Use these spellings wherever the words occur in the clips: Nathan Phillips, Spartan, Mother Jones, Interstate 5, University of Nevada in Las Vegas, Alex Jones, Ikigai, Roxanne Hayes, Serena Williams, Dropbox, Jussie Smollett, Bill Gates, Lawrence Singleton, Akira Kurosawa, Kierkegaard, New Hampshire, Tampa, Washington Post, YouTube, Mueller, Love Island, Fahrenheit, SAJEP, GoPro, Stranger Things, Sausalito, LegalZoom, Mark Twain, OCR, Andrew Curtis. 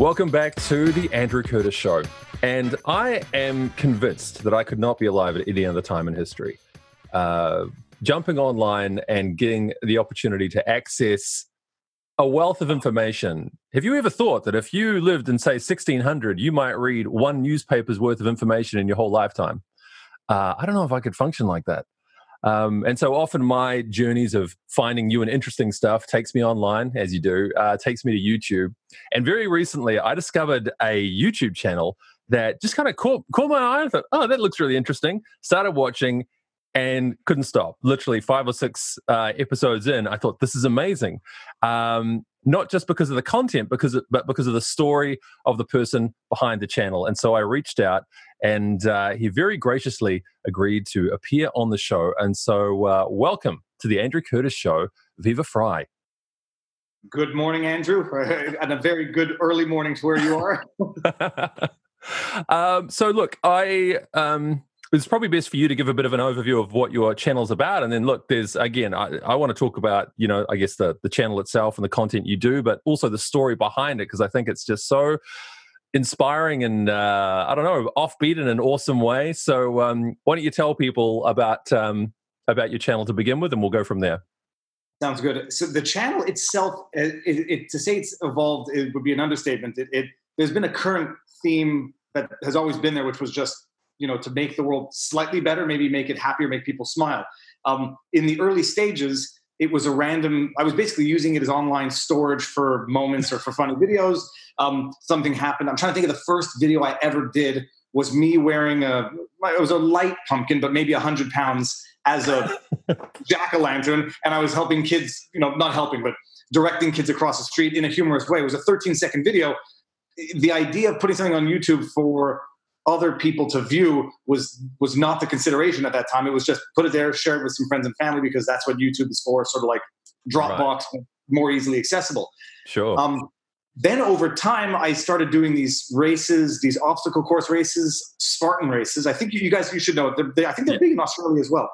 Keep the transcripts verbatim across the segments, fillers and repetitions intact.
Welcome back to the Andrew Curtis Show. And I am convinced that I could not be alive at any other time in history. Uh, jumping online and getting the opportunity to access a wealth of information. Have you ever thought that if you lived in, say, sixteen hundred, you might read one newspaper's worth of information in your whole lifetime? Uh, I don't know if I could function like that. Um, and so often my journeys of finding new and interesting stuff takes me online, as you do, uh, takes me to YouTube. And very recently, I discovered a YouTube channel that just kind of caught, caught my eye. I thought, oh, that looks really interesting. Started watching and couldn't stop. Literally five or six uh, episodes in, I thought, this is amazing. Um, not just because of the content, because of, but because of the story of the person behind the channel. And so I reached out, and uh, he very graciously agreed to appear on the show. And so uh, welcome to the Andrew Curtis Show, Viva Frei. Good morning, Andrew, and a very good early morning to where you are. um, so look, I... Um, It's probably best for you to give a bit of an overview of what your channel's about. And then, look, there's, again, I, I want to talk about, you know, I guess the, the channel itself and the content you do, but also the story behind it, because I think it's just so inspiring and, uh, I don't know, offbeat in an awesome way. So um, why don't you tell people about, um, about your channel to begin with, and we'll go from there. Sounds good. So the channel itself, it, it, to say it's evolved, it would be an understatement. It, it There's been a current theme that has always been there, which was just, you know, to make the world slightly better, maybe make it happier, make people smile. Um, in the early stages, it was a random, I was basically using it as online storage for moments or for funny videos. Um, something happened. I'm trying to think of the first video I ever did was me wearing a, it was a light pumpkin, but maybe a hundred pounds as a jack-o'-lantern. And I was helping kids, you know, not helping, but directing kids across the street in a humorous way. It was a thirteen second video. The idea of putting something on YouTube for other people to view was was not the consideration at that time. It was just put it there, share it with some friends and family, because that's what YouTube is for, sort of like Dropbox, right. More easily accessible. Sure. Um, then over time, I started doing these races, these obstacle course races, Spartan races. I think you, you guys, you should know, they're, they, I think they're yeah. big in Australia as well.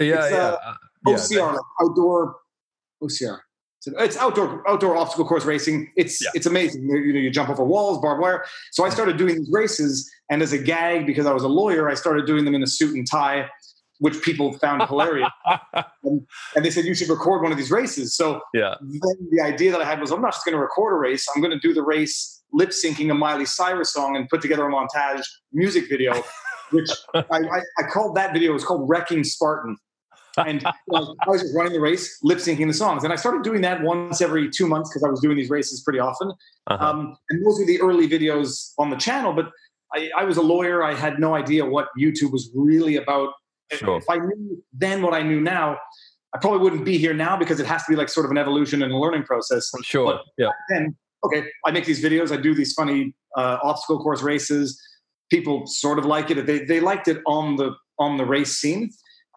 Yeah, it's, yeah. Uh, yeah. O C R, like outdoor, O C R. So it's outdoor outdoor obstacle course racing. It's yeah. it's amazing. You know, you jump over walls, barbed wire. So I started doing these races, and as a gag, because I was a lawyer, I started doing them in a suit and tie, which people found hilarious. and, and they said, you should record one of these races. So yeah. then the idea that I had was, I'm not just going to record a race. I'm going to do the race lip syncing a Miley Cyrus song and put together a montage music video, which I, I, I called that video. It was called Wrecking Spartan. And I was, I was just running the race, lip syncing the songs. And I started doing that once every two months because I was doing these races pretty often. Uh-huh. Um, and those were the early videos on the channel. But I, I was a lawyer. I had no idea what YouTube was really about. Sure. If I knew then what I knew now, I probably wouldn't be here now, because it has to be like sort of an evolution and a learning process. Sure. But yeah. Then, okay, I make these videos. I do these funny uh, obstacle course races. People sort of like it. They they liked it on the on the race scene.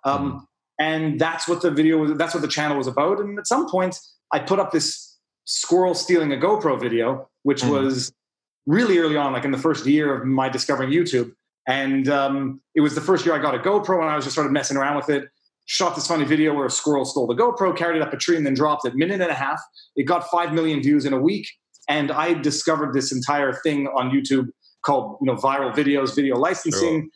Um, mm-hmm. And that's what the video was, that's what the channel was about. And at some point, I put up this squirrel stealing a GoPro video, which mm. was really early on, like in the first year of my discovering YouTube. And um, it was the first year I got a GoPro, and I was just sort of messing around with it. Shot this funny video where a squirrel stole the GoPro, carried it up a tree, and then dropped it. Minute and a half. It got five million views in a week. And I discovered this entire thing on YouTube called, you know, viral videos, video licensing. Cool.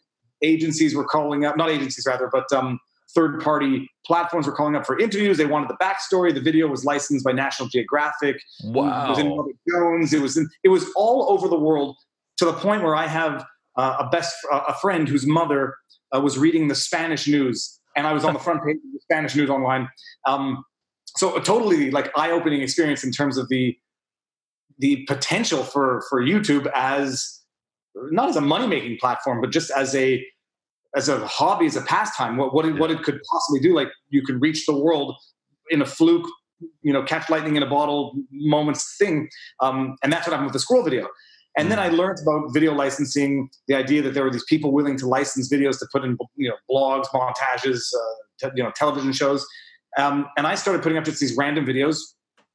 Agencies were calling up, not agencies rather, but... Um, third-party platforms were calling up for interviews. They wanted the backstory. The video was licensed by National Geographic. Wow. It was in Mother Jones. It was in, it was all over the world, to the point where I have uh, a best uh, a friend whose mother uh, was reading the Spanish news, and I was on the front page of the Spanish news online. Um, so a totally like eye-opening experience in terms of the the potential for for YouTube as not as a money-making platform, but just as a as a hobby, as a pastime, what what it, what it could possibly do. Like, you could reach the world in a fluke, you know, catch lightning in a bottle moments thing. Um, and that's what happened with the squirrel video. And then I learned about video licensing, the idea that there were these people willing to license videos to put in, you know, blogs, montages, uh, te- you know, television shows. Um, and I started putting up just these random videos.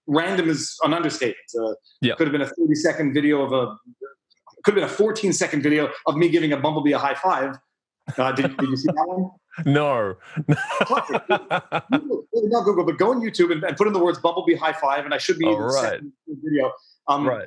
Random is an understatement. Uh, yeah. Could have been a thirty second video of a, could have been a fourteen second video of me giving a bumblebee a high five. Uh, did, did you see that one? No. Not Google, but go on YouTube and, and put in the words "bumblebee high five," and I should be in the second video. Um, right.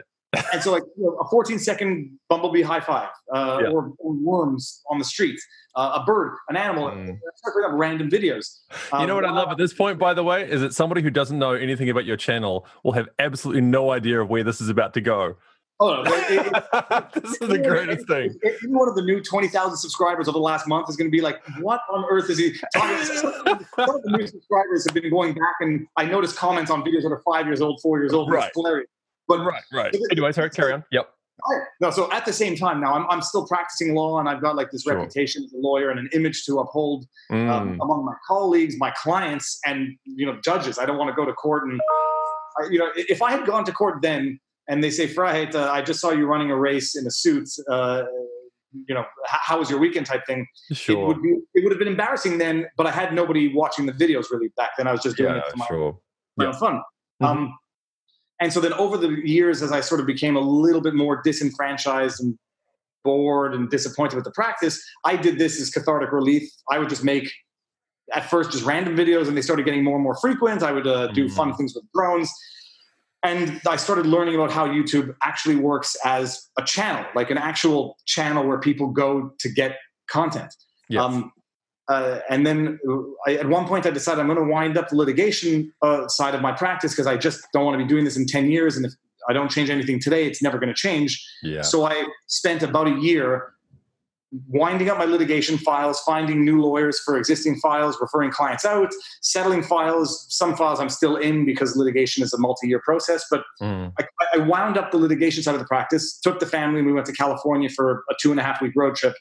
And so, like, you know, a fourteen second bumblebee high five, uh, yeah. or, or worms on the street, uh, a bird, an animal, mm. up random videos. Um, you know what I love at this point, by the way, is that somebody who doesn't know anything about your channel will have absolutely no idea of where this is about to go. Oh, no, like it, it, this is the greatest thing. It, it, it, one of the new twenty thousand subscribers over the last month is going to be like, what on earth is he talking about? Some of the new subscribers have been going back, and I noticed comments on videos that are five years old, four years old. Right. It's hilarious. But right, right. It, anyway, sorry, carry on. Yep. No, so at the same time now, I'm I'm still practicing law, and I've got like this sure. reputation as a lawyer and an image to uphold mm. um, among my colleagues, my clients, and, you know, judges. I don't want to go to court and, you know, if I had gone to court then, and they say, Freiheit, uh, I just saw you running a race in a suit. Uh, you know, how was your weekend type thing? Sure. It would be, it would have been embarrassing then, but I had nobody watching the videos really back then. I was just doing yeah, it for my, sure. my yeah. own fun. Mm-hmm. Um, and so then over the years, as I sort of became a little bit more disenfranchised and bored and disappointed with the practice, I did this as cathartic relief. I would just make, at first, just random videos, and they started getting more and more frequent. I would uh, do mm-hmm. fun things with drones. And I started learning about how YouTube actually works as a channel, like an actual channel where people go to get content. Yes. Um, uh, and then I, at one point I decided I'm going to wind up the litigation uh, side of my practice, because I just don't want to be doing this in ten years. And if I don't change anything today, it's never going to change. Yeah. So I spent about a year winding up my litigation files, finding new lawyers for existing files, referring clients out, settling files. Some files I'm still in because litigation is a multi-year process, but mm. I, I wound up the litigation side of the practice, took the family, and we went to California for a two and a half week road trip,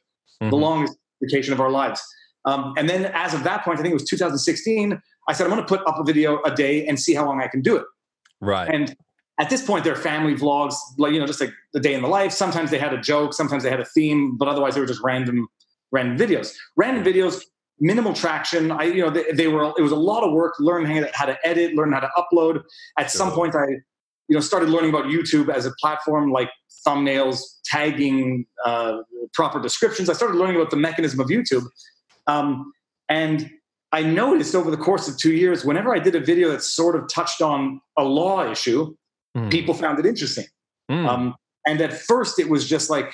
mm-hmm. the longest vacation of our lives. Um, and then as of that point, I think it was two thousand sixteen, I said, I'm going to put up a video a day and see how long I can do it. Right. And at this point, their family vlogs, like, you know, just like the day in the life. Sometimes they had a joke, sometimes they had a theme, but otherwise they were just random, random videos. Random videos, minimal traction. I, you know, they, they were. It was a lot of work. Learn how to edit, learn how to upload. At sure. some point, I, you know, started learning about YouTube as a platform, like thumbnails, tagging, uh, proper descriptions. I started learning about the mechanism of YouTube, um, and I noticed over the course of two years, whenever I did a video that sort of touched on a law issue, Mm. people found it interesting. Mm. Um, and at first it was just like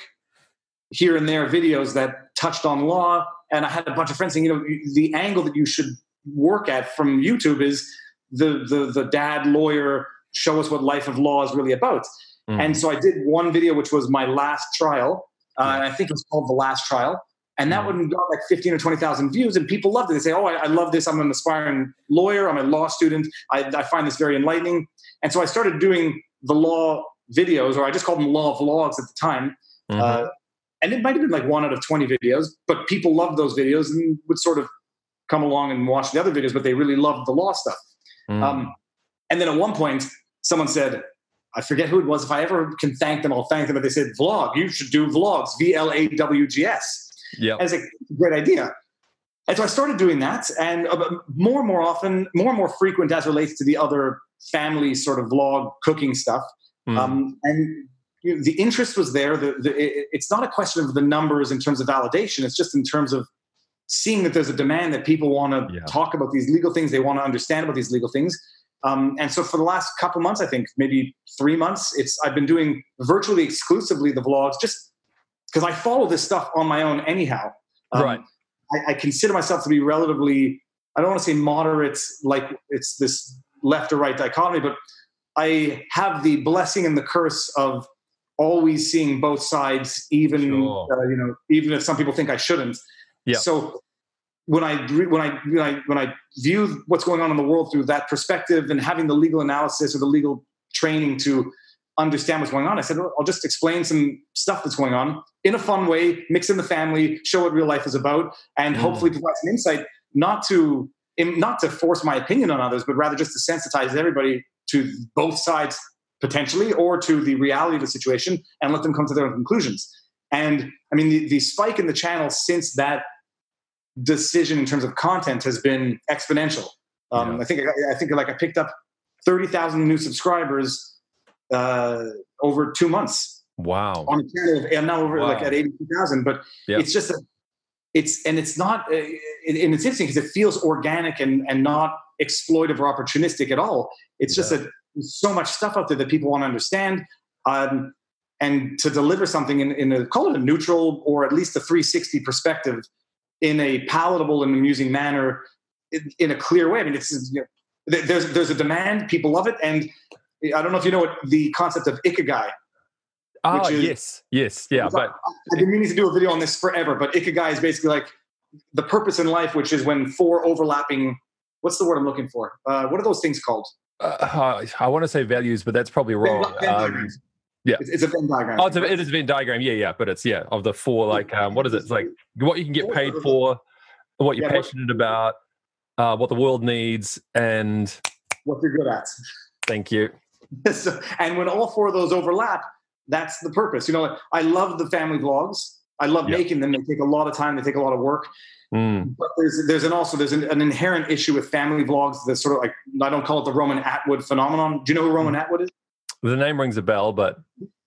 here and there videos that touched on law. And I had a bunch of friends saying, you know, the angle that you should work at from YouTube is the, the, the dad lawyer, show us what life of law is really about. Mm. And so I did one video, which was my last trial. Uh, mm. And I think it was called The Last Trial. And that mm. one got like fifteen or twenty thousand views, and people loved it. They say, oh, I, I love this. I'm an aspiring lawyer. I'm a law student. I, I find this very enlightening. And so I started doing the law videos, or I just called them law vlogs at the time. Mm-hmm. Uh, and it might have been like one out of twenty videos, but people loved those videos and would sort of come along and watch the other videos, but they really loved the law stuff. Mm. Um, and then at one point, someone said, I forget who it was. If I ever can thank them, I'll thank them. But they said, vlog, you should do vlogs, V L A W G S. Yeah, as a great idea. And so I started doing that, and more and more often, more and more frequent as relates to the other family sort of vlog cooking stuff. Mm. Um, and you know, the interest was there. The, the, it, it's not a question of the numbers in terms of validation. It's just in terms of seeing that there's a demand that people want to yeah. talk about these legal things. They want to understand about these legal things. Um, and so for the last couple months, I think maybe three months, it's I've been doing virtually exclusively the vlogs, just because I follow this stuff on my own anyhow. Um, right. I, I consider myself to be relatively, I don't want to say moderate, like it's this left or right dichotomy, but I have the blessing and the curse of always seeing both sides, even, sure. uh, you know, even if some people think I shouldn't. Yeah. So when I, when I, when I, when I view what's going on in the world through that perspective and having the legal analysis or the legal training to understand what's going on, I said, well, I'll just explain some stuff that's going on in a fun way, mix in the family, show what real life is about, and mm. hopefully provide some insight, not to not to force my opinion on others, but rather just to sensitize everybody to both sides potentially, or to the reality of the situation, and let them come to their own conclusions. And I mean, the, the spike in the channel since that decision in terms of content has been exponential. Um, yeah. I think I think like I picked up thirty thousand new subscribers uh, over two months. Wow. On a channel of, and now over wow. like at eighty-two thousand, but yep. it's just, a, it's, and it's not, uh, it, and it's interesting because it feels organic and, and not exploitive or opportunistic at all. It's yeah. just that so much stuff out there that people want to understand. Um, and to deliver something in, in a, call it a neutral or at least a three sixty perspective in a palatable and amusing manner in, in a clear way. I mean, it's, you know, there's, there's a demand, people love it. And I don't know if you know what the concept of Ikigai. Ah, is, yes, yes, yeah. But like, I've been meaning to do a video on this forever, but Ikigai is basically like the purpose in life, which is when four overlapping, what's the word I'm looking for? Uh, what are those things called? Uh, I want to say values, but that's probably wrong. Um, yeah, it's, it's a Venn diagram. Oh, it's a, it is a Venn diagram. Yeah, yeah, but it's yeah of the four. Like, um, what is it? It's like what you can get paid for, what you're yeah, passionate what, about, uh, what the world needs, and what you're good at. Thank you. So, and when all four of those overlap, that's the purpose. You know, like, I love the family vlogs. I love yep. making them. They take a lot of time. They take a lot of work. Mm. But there's there's an also there's an, an inherent issue with family vlogs that sort of like, I don't call it the Roman Atwood phenomenon. Do you know who Roman Atwood is? The name rings a bell, but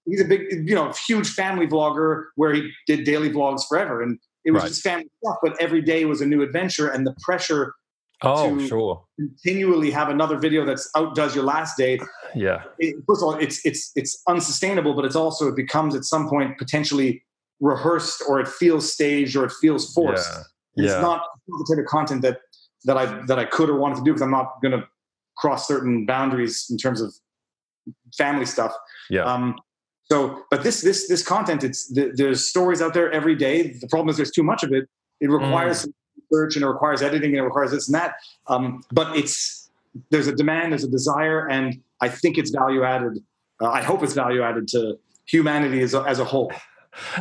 he's a big, you know, huge family vlogger where he did daily vlogs forever, and it was right. just family stuff. But every day was a new adventure, and the pressure oh, to sure. continually have another video that's outdoes your last day. Yeah. It, first of all, it's it's it's unsustainable, but it's also it becomes at some point potentially rehearsed, or it feels staged, or it feels forced. Yeah. It's yeah. not the type of content that that I that I could or wanted to do, because I'm not going to cross certain boundaries in terms of family stuff. Yeah. Um, so, but this this this content, it's th- there's stories out there every day. The problem is there's too much of it. It requires mm. research, and it requires editing, and it requires this and that. Um, but it's there's a demand, there's a desire, and I think it's value added. Uh, I hope it's value added to humanity as a, as a whole.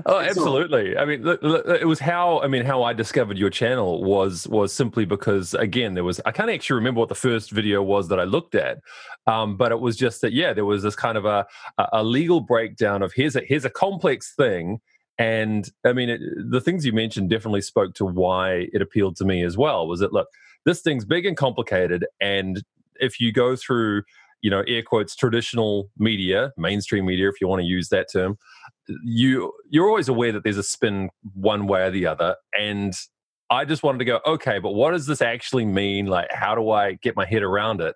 Oh, absolutely. I mean, it was how, I mean, how I discovered your channel was, was simply because, again, there was, I can't actually remember what the first video was that I looked at. Um, but it was just that, yeah, there was this kind of a, a legal breakdown of here's a, here's a complex thing. And I mean, it, the things you mentioned definitely spoke to why it appealed to me as well. Was that, look, this thing's big and complicated. And if you go through, you know, air quotes, traditional media, mainstream media, if you want to use that term, you, you're always aware that there's a spin one way or the other. And I just wanted to go, okay, but what does this actually mean? Like, how do I get my head around it?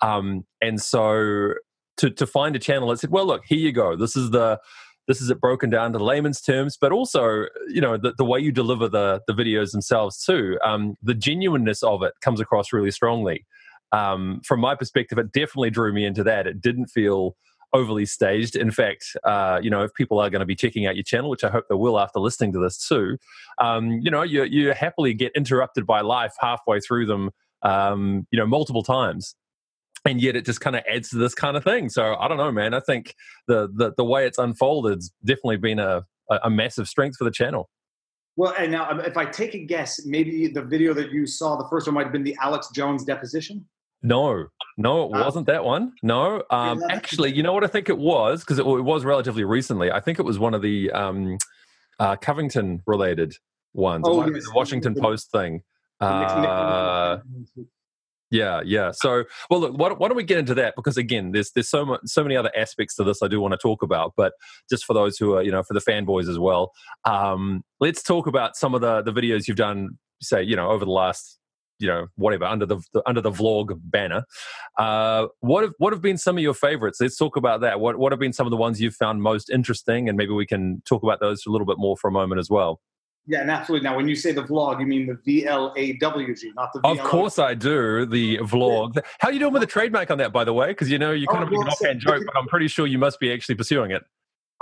Um, and so to to find a channel that said, well, look, here you go. This is the, this is it broken down to layman's terms, but also, you know, the, the way you deliver the, the videos themselves too, um, the genuineness of it comes across really strongly. Um, from my perspective, it definitely drew me into that. It didn't feel overly staged. In fact, uh, you know, if people are going to be checking out your channel, which I hope they will after listening to this too, um, you know, you, you happily get interrupted by life halfway through them, um, you know, multiple times. And yet it just kind of adds to this kind of thing. So I don't know, man. I think the the, the way it's unfolded's definitely been a, a massive strength for the channel. Well, and now if I take a guess, maybe the video that you saw, the first one might have been the Alex Jones deposition. No, no, it wasn't that one. No, um, actually, you know what I think it was? Because it, it was relatively recently. I think it was one of the um, uh, Covington-related ones. Oh, yes. The Washington Post thing. Uh, yeah, yeah. So, well, look, why, why don't we get into that? Because again, there's there's so much, so many other aspects to this I do want to talk about. But just for those who are, you know, for the fanboys as well, um, let's talk about some of the the videos you've done. Say, you know, over the last. You know, whatever, under the, the under the vlog banner. Uh, what have what have been some of your favorites? Let's talk about that. What what have been some of the ones you've found most interesting? And maybe we can talk about those a little bit more for a moment as well. Yeah, and absolutely. Now, when you say the vlog, you mean the V L A W G, not the V L A W G. Of course I do, the vlog. Yeah. How are you doing with the trademark on that, by the way? Because, you know, you kind oh, of make well, an offhand so, joke, but I'm pretty sure you must be actually pursuing it.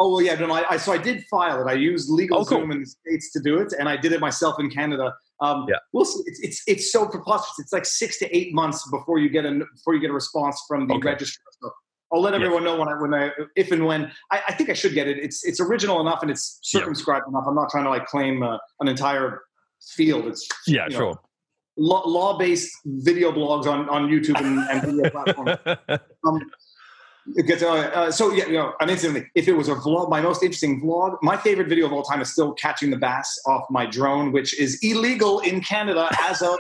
Oh, well, yeah. No, I, I, so I did file it. I used LegalZoom oh, cool. in the States to do it, and I did it myself in Canada. Um, yeah. We'll see. It's, it's it's so preposterous. It's like six to eight months before you get a before you get a response from the okay. registrar. So I'll let everyone yeah. know when I when I if and when I, I think I should get it. It's it's original enough and it's circumscribed yeah. enough. I'm not trying to like claim uh, an entire field. It's yeah, you know, sure. Law, law-based video blogs on, on YouTube and, and video platforms. Um, It gets, uh, uh, so yeah, you know, and instantly, if it was a vlog, my most interesting vlog, my favorite video of all time is still catching the bass off my drone, which is illegal in Canada as of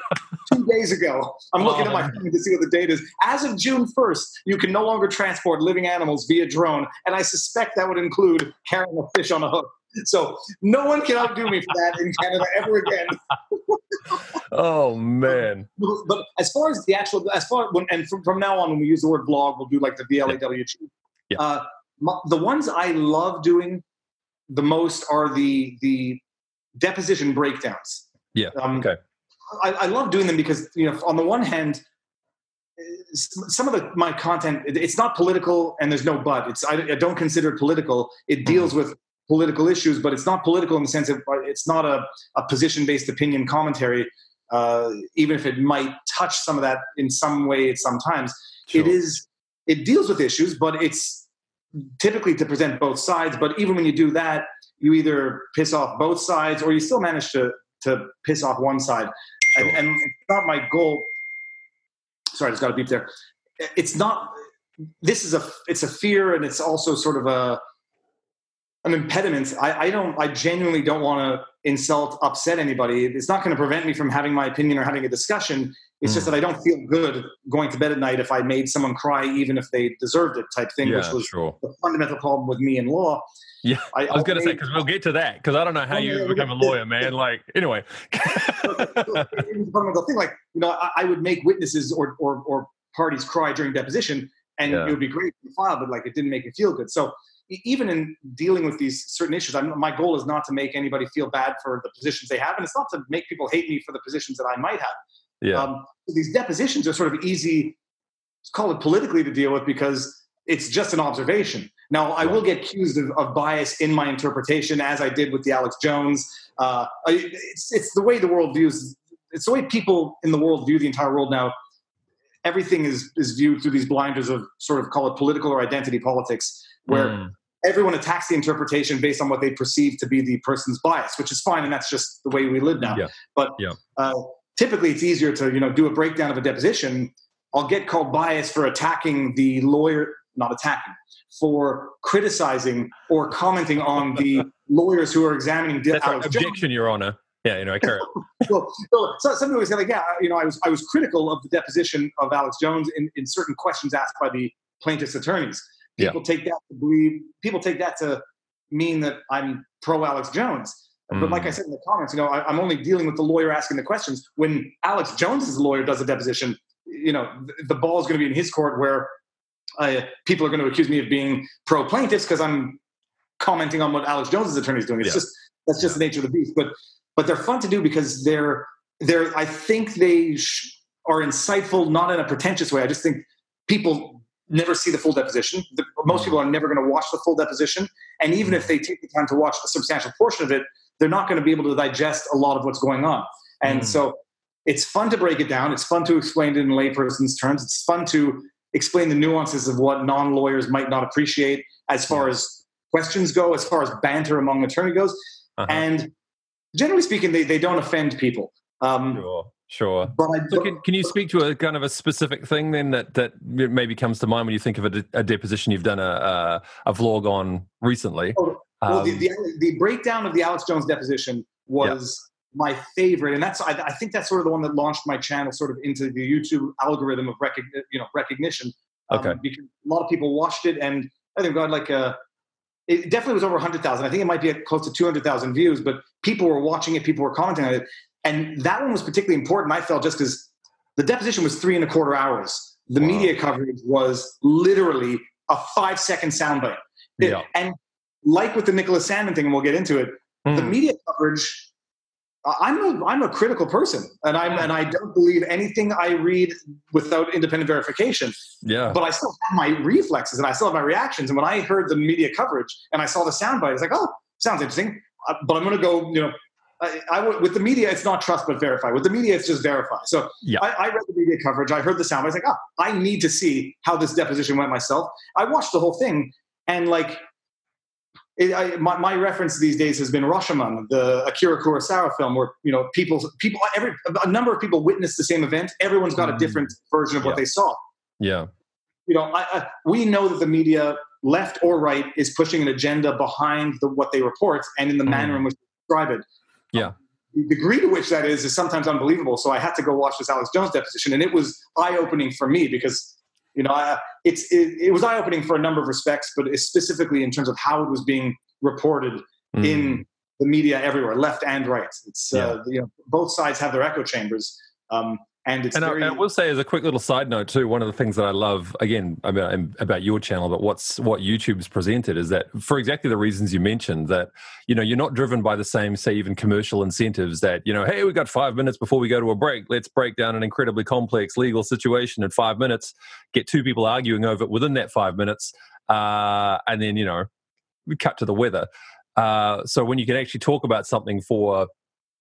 two days ago. I'm oh, looking at my phone to see what the date is. As of June first, you can no longer transport living animals via drone, and I suspect that would include carrying a fish on a hook. So no one can outdo me for that in Canada ever again. Oh man! But, but as far as the actual, as far when, and from, from now on, when we use the word vlog, we'll do like the V L A W G. Yeah. Uh, my, the ones I love doing the most are the the deposition breakdowns. Yeah. Um, okay. I, I love doing them because, you know, on the one hand, some of the, my content, it's not political and there's no but. It's, I, I don't consider it political. It deals mm-hmm. with political issues, but it's not political in the sense of it's not a, a position-based opinion commentary, uh, even if it might touch some of that in some way at sometimes. Sure. It is, it deals with issues, but it's typically to present both sides. But even when you do that, you either piss off both sides or you still manage to, to piss off one side. Sure. And, and it's not my goal. Sorry, it's got a beep there. It's not, this is a, it's a fear, and it's also sort of a, an impediment. I, I don't, I genuinely don't want to insult, upset anybody. It's not going to prevent me from having my opinion or having a discussion. It's mm. just that I don't feel good going to bed at night if I made someone cry, even if they deserved it, type thing, yeah, which was sure. the fundamental problem with me in law. Yeah, I, I was going to say, because we'll get to that, because I don't know how you yeah, become a lawyer, man. Like, anyway. The fundamental thing, like, you know, I, I would make witnesses or, or, or parties cry during deposition, and yeah. it would be great to file, but, like, it didn't make it feel good. So even in dealing with these certain issues, I'm, my goal is not to make anybody feel bad for the positions they have, and it's not to make people hate me for the positions that I might have. Yeah. Um, these depositions are sort of easy, let's call it politically, to deal with because it's just an observation. Now, I will get accused of, of bias in my interpretation, as I did with the Alex Jones. Uh, it's, it's the way the world views, it's the way people in the world view the entire world now. Everything is, is viewed through these blinders of sort of, call it political or identity politics, where mm. everyone attacks the interpretation based on what they perceive to be the person's bias, which is fine, and that's just the way we live now. Yeah. But yeah. Uh, typically, it's easier to, you know, do a breakdown of a deposition. I'll get called biased for attacking the lawyer, not attacking, for criticizing or commenting on the lawyers who are examining. De- That's right. Objection, Your Honor. Yeah, you know, I care. Well, so, so somebody was like, yeah, you know, I was I was critical of the deposition of Alex Jones in, in certain questions asked by the plaintiff's attorneys. People yeah. take that to believe. People take that to mean that I'm pro Alex Jones. But like I said in the comments, you know, I, I'm only dealing with the lawyer asking the questions. When Alex Jones's lawyer does a deposition, you know, the, the ball is going to be in his court, where uh, people are going to accuse me of being pro plaintiffs because I'm commenting on what Alex Jones's attorney is doing. It's yeah. just that's just yeah. the nature of the beast. But but they're fun to do because they're they're I think they sh- are insightful, not in a pretentious way. I just think people never see the full deposition. The, most mm. people are never going to watch the full deposition, and even mm. if they take the time to watch a substantial portion of it, they're not going to be able to digest a lot of what's going on. And mm. so it's fun to break it down. It's fun to explain it in layperson's terms. It's fun to explain the nuances of what non-lawyers might not appreciate as far yeah. as questions go, as far as banter among attorney goes. Uh-huh. And generally speaking, they, they don't offend people. Um, sure, sure. But I, so can, can you speak to a kind of a specific thing then that, that maybe comes to mind when you think of a, de- a deposition you've done a, a, a vlog on recently? Oh, Well, the, the, the breakdown of the Alex Jones deposition was yeah. my favorite, and that's I, I think that's sort of the one that launched my channel sort of into the YouTube algorithm of recog, you know recognition. Um, okay, because a lot of people watched it, and I think got like a it definitely was over a hundred thousand. I think it might be at close to two hundred thousand views, but people were watching it, people were commenting on it, and that one was particularly important, I felt, just because the deposition was three and a quarter hours. The wow. media coverage was literally a five-second soundbite, yeah, and. Like with the Nicholas Sandmann thing, and we'll get into it, mm. the media coverage, I'm a, I'm a critical person, and, I'm, and I don't believe anything I read without independent verification. Yeah. But I still have my reflexes, and I still have my reactions. And when I heard the media coverage, and I saw the soundbite, it's like, oh, sounds interesting. But I'm going to go, you know, I, I, with the media, it's not trust but verify. With the media, it's just verify. So yeah. I, I read the media coverage. I heard the soundbite. I was like, oh, I need to see how this deposition went myself. I watched the whole thing, and like, It, I, my, my reference these days has been Rashomon, the Akira Kurosawa film, where you know people, people, every a number of people witnessed the same event. Everyone's got a different version of yeah. what they saw. Yeah, you know, I, I, we know that the media, left or right, is pushing an agenda behind the, what they report and in the mm. manner in which they describe it. Yeah, um, the degree to which that is is sometimes unbelievable. So I had to go watch this Alex Jones deposition, and it was eye-opening for me because. You know, uh, it's it, it was eye-opening for a number of respects, but specifically in terms of how it was being reported mm. in the media everywhere, left and right. It's yeah. uh, you know, both sides have their echo chambers, um, And it's and very... I, I will say, as a quick little side note too, one of the things that I love, again, about, about your channel, but what's what YouTube's presented is that, for exactly the reasons you mentioned, that, you know, you're not driven by the same, say, even commercial incentives that, you know, hey, we've got five minutes before we go to a break. Let's break down an incredibly complex legal situation in five minutes, get two people arguing over it within that five minutes, uh, and then, you know, we cut to the weather. Uh, so when you can actually talk about something for,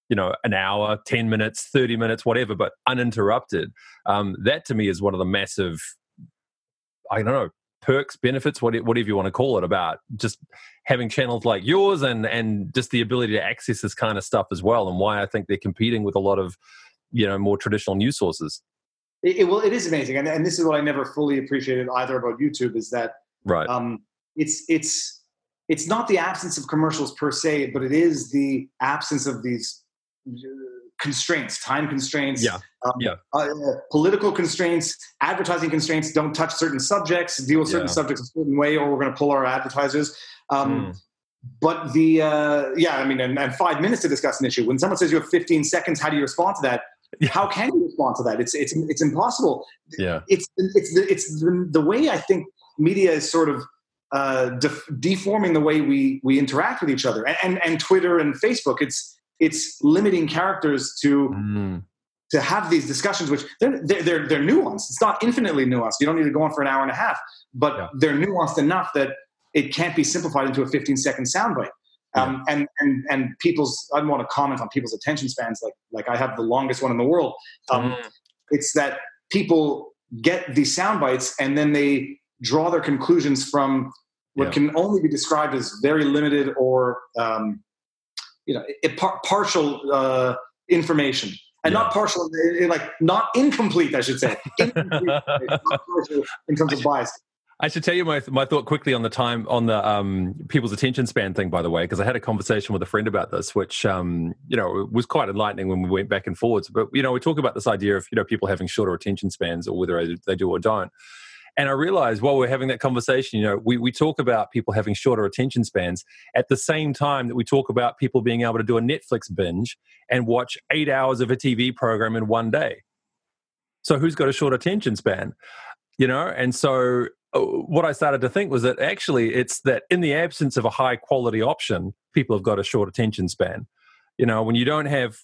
you know, an hour, ten minutes, thirty minutes, whatever, but uninterrupted. Um, that to me is one of the massive, I don't know, perks, benefits, whatever you want to call it, about just having channels like yours, and, and just the ability to access this kind of stuff as well. And why I think they're competing with a lot of, you know, more traditional news sources. It, it, well, it is amazing. And, and this is what I never fully appreciated either about YouTube, is that right. um, it's, it's, it's not the absence of commercials per se, but it is the absence of these constraints, time constraints, yeah. Um, yeah. Uh, political constraints, advertising constraints. Don't touch certain subjects, deal with certain yeah. subjects a certain way, or we're going to pull our advertisers. Um, mm. But the, uh, yeah, I mean, and, and five minutes to discuss an issue. When someone says you have fifteen seconds, how do you respond to that? Yeah. How can you respond to that? It's, it's, it's impossible. Yeah. It's, it's, the, it's the, the way I think media is sort of uh, def- deforming the way we, we interact with each other, and, and, and Twitter and Facebook. It's, It's limiting characters to mm. to have these discussions, which they're, they're, they're nuanced. It's not infinitely nuanced. You don't need to go on for an hour and a half, but yeah. they're nuanced enough that it can't be simplified into a fifteen second soundbite. Um, yeah. And and and people's I don't want to comment on people's attention spans. Like like I have the longest one in the world. Um, mm. It's that people get these soundbites and then they draw their conclusions from what yeah. can only be described as very limited or um, you know, it, par- partial uh, information, and yeah. not partial, it, it, like not incomplete, I should say. Incomplete, not partial in terms I of should, bias. I should tell you my my thought quickly on the time on the um, people's attention span thing, by the way, because I had a conversation with a friend about this, which um, you know, was quite enlightening when we went back and forwards. But you know, we talk about this idea of, you know, people having shorter attention spans, or whether they do or don't. And I realized while we're having that conversation, you know, we, we talk about people having shorter attention spans at the same time that we talk about people being able to do a Netflix binge and watch eight hours of a T V program in one day. So who's got a short attention span, you know? And so what I started to think was that actually it's that in the absence of a high quality option, people have got a short attention span. You know, when you don't have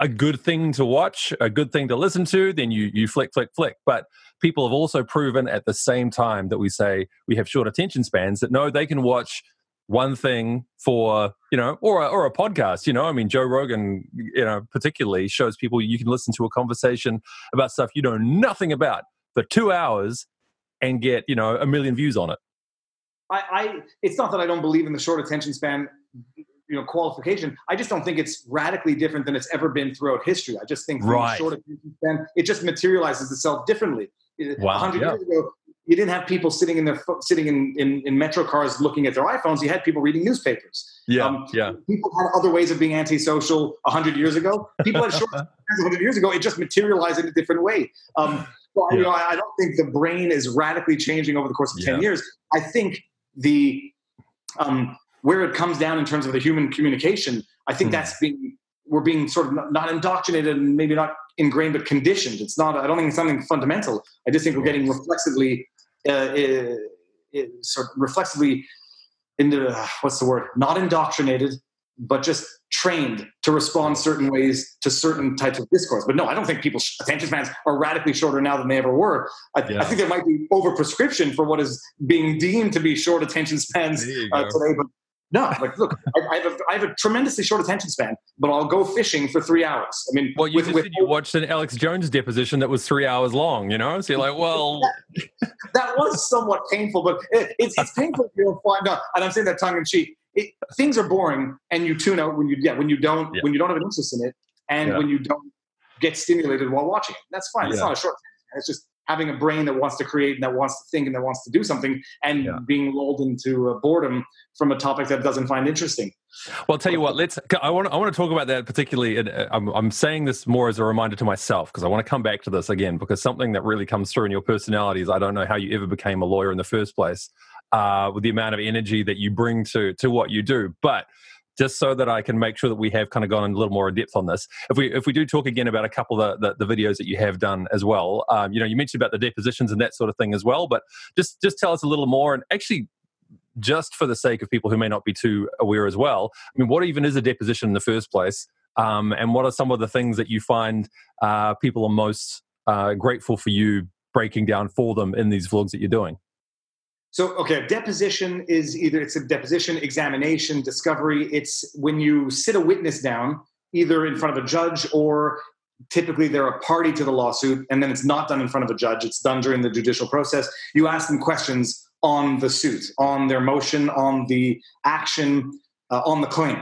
a good thing to watch, a good thing to listen to, then you you flick, flick, flick. But people have also proven at the same time that we say we have short attention spans that no, they can watch one thing for, you know, or a, or a podcast, you know, I mean, Joe Rogan, you know, particularly shows people you can listen to a conversation about stuff you know nothing about for two hours and get, you know, a million views on it. I, I it's not that I don't believe in the short attention span, you know, qualification. I just don't think it's radically different than it's ever been throughout history. I just think right. short attention span, it just materializes itself differently. Wow, one hundred yeah. years ago, you didn't have people sitting in their fo- sitting in, in, in metro cars looking at their iPhones. You had people reading newspapers. Yeah, um, yeah. People had other ways of being antisocial one hundred years ago. People had short attention spans one hundred years ago. It just materialized in a different way. Um, so yeah. you know, I, I don't think the brain is radically changing over the course of yeah. ten years. I think the um, where it comes down in terms of the human communication, I think mm. that's being, we're being sort of not, not indoctrinated and maybe not ingrained, but conditioned. It's not, I don't think it's something fundamental. I just think we're getting reflexively, uh, uh, uh, sort of reflexively into, uh, what's the word? Not indoctrinated, but just trained to respond certain ways to certain types of discourse. But no, I don't think people's attention spans are radically shorter now than they ever were. I, yeah. I think there might be overprescription for what is being deemed to be short attention spans uh, today, but no, like, look, I, I, have a, I have a tremendously short attention span, but I'll go fishing for three hours. I mean, well, you with, just with, said you watched an Alex Jones deposition that was three hours long, you know? So you're like, well, that, that was somewhat painful, but it, it's, it's painful if you don't find out. And I'm saying that tongue in cheek. It, things are boring, and you tune out when you yeah when you don't yeah. when you don't have an interest in it, and yeah. when you don't get stimulated while watching it. That's fine. Yeah. It's not a short attention span. It's just having a brain that wants to create and that wants to think and that wants to do something, and yeah. being lulled into uh, boredom from a topic that doesn't find interesting. Well, I'll tell you what, let's, I want to, I want to talk about that particularly. In, uh, I'm, I'm saying this more as a reminder to myself, because I want to come back to this again, because something that really comes through in your personality is I don't know how you ever became a lawyer in the first place, uh, with the amount of energy that you bring to, to what you do. But just so that I can make sure that we have kind of gone a little more in depth on this. If we if we do talk again about a couple of the, the, the videos that you have done as well, um, you know, you mentioned about the depositions and that sort of thing as well, but just just tell us a little more. And actually, just for the sake of people who may not be too aware as well, I mean, what even is a deposition in the first place? Um, and what are some of the things that you find uh, people are most uh, grateful for you breaking down for them in these vlogs that you're doing? So, okay, deposition is either it's a deposition, examination, discovery. It's when you sit a witness down, either in front of a judge or typically they're a party to the lawsuit, and then it's not done in front of a judge. It's done during the judicial process. You ask them questions on the suit, on their motion, on the action, uh, on the claim.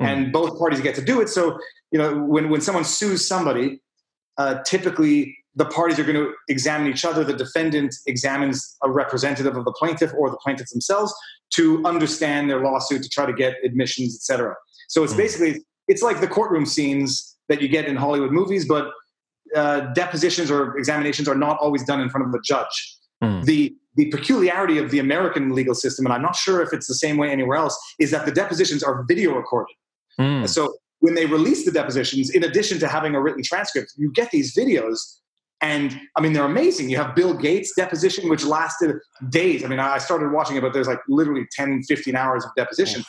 Mm. And both parties get to do it. So, you know, when, when someone sues somebody, uh, typically the parties are going to examine each other. The defendant examines a representative of the plaintiff or the plaintiffs themselves to understand their lawsuit, to try to get admissions, et cetera. So it's mm. basically, it's like the courtroom scenes that you get in Hollywood movies, but uh, depositions or examinations are not always done in front of a judge. Mm. The the peculiarity of the American legal system, and I'm not sure if it's the same way anywhere else, is that the depositions are video recorded. Mm. So when they release the depositions, in addition to having a written transcript, you get these videos. And I mean, they're amazing. You have Bill Gates' deposition, which lasted days. I mean, I started watching it, but there's like literally ten, fifteen hours of deposition.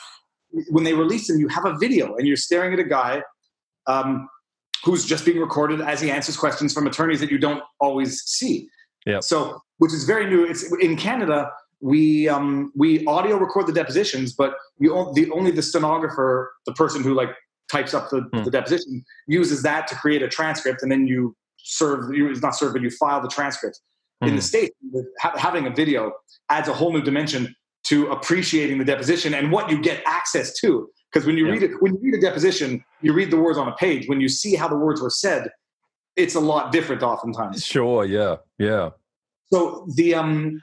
Oh. When they release them, you have a video and you're staring at a guy um, who's just being recorded as he answers questions from attorneys that you don't always see. Yeah. So, which is very new. It's in Canada, we um, we audio record the depositions, but you only the, only the stenographer, the person who like types up the, mm. the deposition, uses that to create a transcript, and then you serve you is not served, but you file the transcript. Mm. In the States, having a video adds a whole new dimension to appreciating the deposition and what you get access to. Because when you yeah. read it, when you read a deposition, you read the words on a page. When you see how the words were said, it's a lot different, oftentimes. Sure, yeah, yeah. So the um,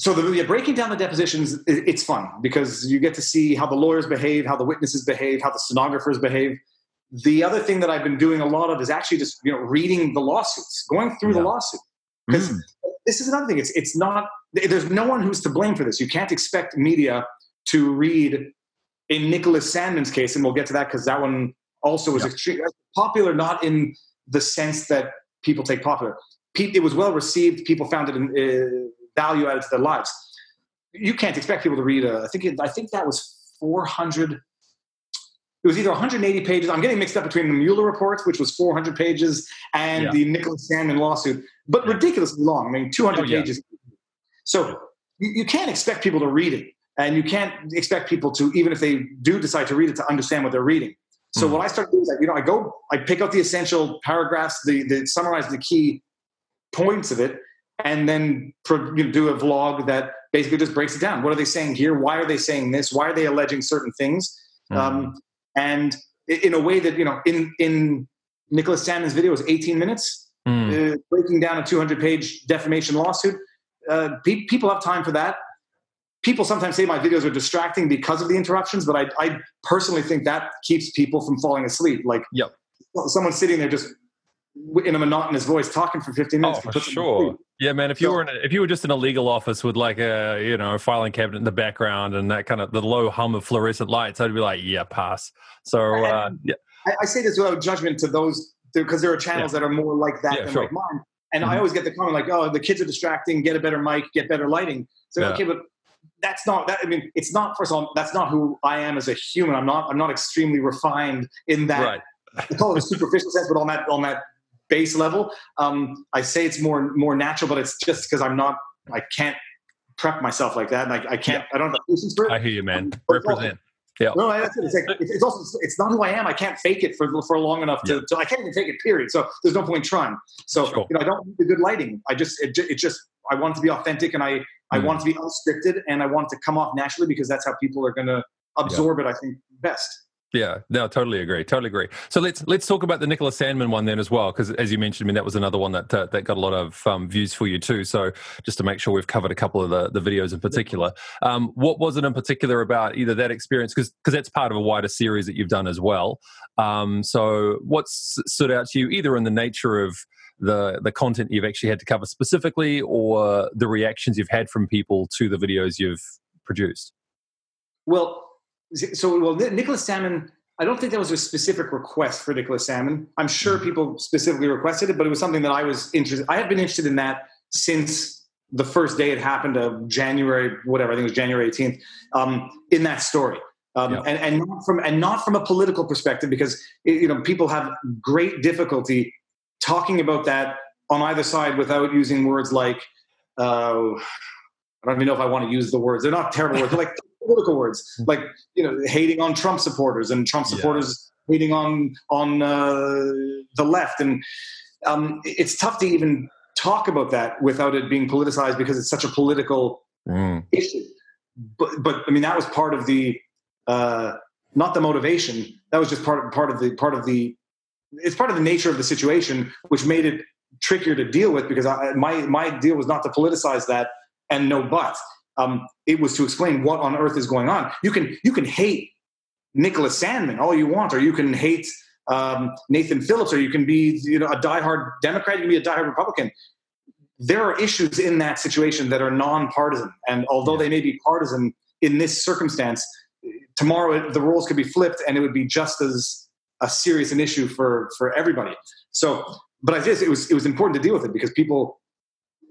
so the yeah, breaking down the depositions, it's fun because you get to see how the lawyers behave, how the witnesses behave, how the stenographers behave. The other thing that I've been doing a lot of is actually just, you know, reading the lawsuits, going through yeah. the lawsuit. Because mm. this is another thing. It's it's not, there's no one who's to blame for this. You can't expect media to read, in Nicholas Sandmann's case, and we'll get to that because that one also was yeah. extremely popular, not in the sense that people take popular. It was well received. People found it in, uh, value added to their lives. You can't expect people to read a, I think it, I think that was four hundred. It was either one hundred eighty pages. I'm getting mixed up between the Mueller reports, which was four hundred pages, and yeah. the Nicholas Sandmann lawsuit, but ridiculously long. I mean, two hundred oh, yeah. pages. So yeah. you, you can't expect people to read it, and you can't expect people to, even if they do decide to read it, to understand what they're reading. So mm. what I start doing is, I, you know, I go, I pick out the essential paragraphs, the, the summarize the key points of it, and then pro, you know, do a vlog that basically just breaks it down. What are they saying here? Why are they saying this? Why are they alleging certain things? Mm. Um, And in a way that, you know, in, in Nicholas Sandmann's video was eighteen minutes, mm. uh, breaking down a two hundred page defamation lawsuit. Uh, pe- people have time for that. People sometimes say my videos are distracting because of the interruptions, but I, I personally think that keeps people from falling asleep. Like yep. someone sitting there just in a monotonous voice talking for fifteen minutes. Oh, for sure. Yeah, man, if you were in a, if you were just in a legal office with like a, you know, filing cabinet in the background and that kind of the low hum of fluorescent lights, I'd be like, yeah, pass. So uh, yeah. I, I say this without judgment to those, because there are channels yeah. that are more like that yeah, than sure. like mine. And mm-hmm. I always get the comment like, oh, the kids are distracting, get a better mic, get better lighting. So yeah. okay, but that's not that. I mean, it's not, first of all, that's not who I am as a human. I'm not I'm not extremely refined in that right. I call it a superficial sense, but on that on that base level. Um, I say it's more, more natural, but it's just because I'm not, I can't prep myself like that. And I, I can't, yeah. I don't have patience for it. I hear you, man. Represent. Yeah. No, that's it. It's, like, it's also, it's not who I am. I can't fake it for, for long enough to, yeah. to, I can't even fake it, period. So there's no point trying. So, sure. you know, I don't need the good lighting. I just, it, it just, I want it to be authentic, and I, mm. I want it to be unscripted, and I want it to come off naturally, because that's how people are going to absorb yeah. it, I think, best. Yeah, no, totally agree. Totally agree. So let's let's talk about the Nicholas Sandmann one then as well, because as you mentioned, I mean, that was another one that uh, that got a lot of um, views for you too. So just to make sure we've covered a couple of the, the videos in particular, um, what was it in particular about either that experience, because because that's part of a wider series that you've done as well. Um, so what's stood out to you either in the nature of the the content you've actually had to cover specifically, or the reactions you've had from people to the videos you've produced? Well, so well, Nicholas Sandmann, I don't think that was a specific request for Nicholas Sandmann. I'm sure people specifically requested it, but it was something that I was interested. I had been interested in that since the first day it happened of January, whatever, I think it was January eighteenth, um, in that story. Um, yeah. and, and not from, and not from a political perspective, because, you know, people have great difficulty talking about that on either side without using words like, uh, I don't even know if I want to use the words. They're not terrible words. They're like political words, like, you know, hating on Trump supporters and Trump supporters yeah. hating on, on uh, the left. And um, it's tough to even talk about that without it being politicized, because it's such a political mm. issue. But, but I mean, that was part of the, uh, not the motivation. That was just part of, part of the, part of the, it's part of the nature of the situation, which made it trickier to deal with, because I, my, my deal was not to politicize that and no buts. Um, it was to explain what on earth is going on. You can, you can hate Nicholas Sandmann all you want, or you can hate um, Nathan Phillips, or you can be, you know, a diehard Democrat, you can be a diehard Republican. There are issues in that situation that are nonpartisan, and although they may be partisan in this circumstance, tomorrow the roles could be flipped, and it would be just as a serious an issue for for everybody. So, but I guess it was it was important to deal with it, because people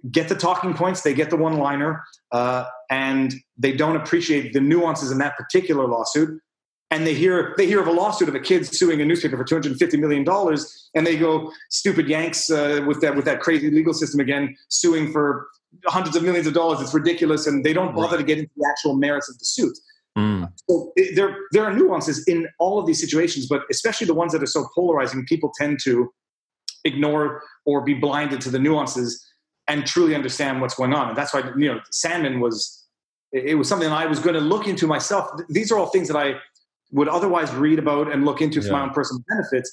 get the talking points, they get the one-liner, uh, and they don't appreciate the nuances in that particular lawsuit. And they hear they hear of a lawsuit of a kid suing a newspaper for two hundred fifty million dollars, and they go, stupid Yanks uh, with that with that crazy legal system again, suing for hundreds of millions of dollars. It's ridiculous, and they don't bother right. to get into the actual merits of the suit. Mm. So it, there there are nuances in all of these situations, but especially the ones that are so polarizing, people tend to ignore or be blinded to the nuances and truly understand what's going on. And that's why, you know, Sandmann was, it was something I was going to look into myself. These are all things that I would otherwise read about and look into yeah. for my own personal benefits.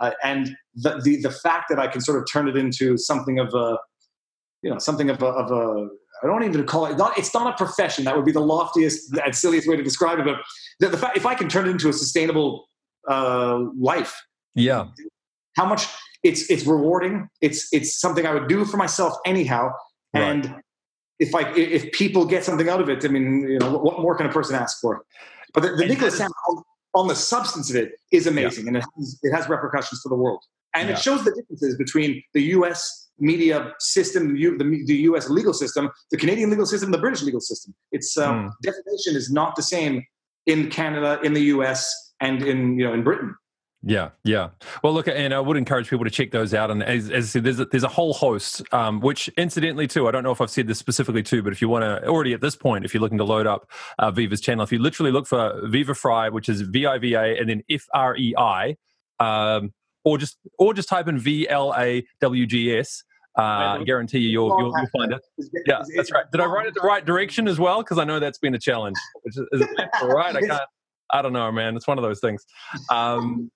Uh, and the, the the fact that I can sort of turn it into something of a, you know, something of a, of a I don't even call it, not, it's not a profession. That would be the loftiest and silliest way to describe it. But the, the fact, if I can turn it into a sustainable uh, life, yeah, how much it's, it's rewarding. It's, it's something I would do for myself anyhow. Right. And if I, if people get something out of it, I mean, you know, what more can a person ask for? But the, the Nicholas Sandmann on, on the substance of it is amazing. Yeah. And it has, it has repercussions for the world. And yeah. it shows the differences between the U S media system, the U S legal system, the Canadian legal system, the British legal system. It's um, mm. defamation is not the same in Canada, in the U S, and in, you know, in Britain. Yeah, yeah. Well, look, and I would encourage people to check those out. And as, as I said, there's a, there's a whole host, um, which incidentally too, I don't know if I've said this specifically too, but if you want to, already at this point, if you're looking to load up uh, Viva's channel, if you literally look for Viva Frei, which is V I V A and then F R E I, um, or just or just type in V L A W G S. Uh, I guarantee you, you'll, you'll, you'll find it. Yeah, that's right. Did I write it the right direction as well? Because I know that's been a challenge. Which is, is all right. I can't. I don't know, man. It's one of those things. Um,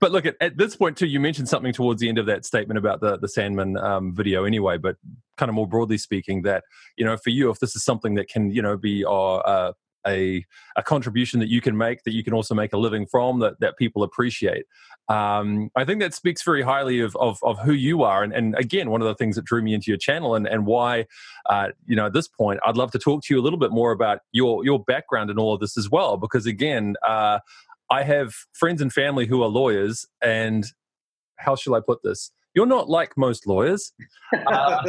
but look, at, at this point too, you mentioned something towards the end of that statement about the the Sandmann um, video, anyway. But kind of more broadly speaking, that, you know, for you, if this is something that can, you know, be or, uh, a a contribution that you can make, that you can also make a living from, that that people appreciate. Um, I think that speaks very highly of of, of who you are, and, and again, one of the things that drew me into your channel, and and why, uh, you know, at this point, I'd love to talk to you a little bit more about your your background in all of this as well, because again, uh, I have friends and family who are lawyers, and how shall I put this? You're not like most lawyers. Uh,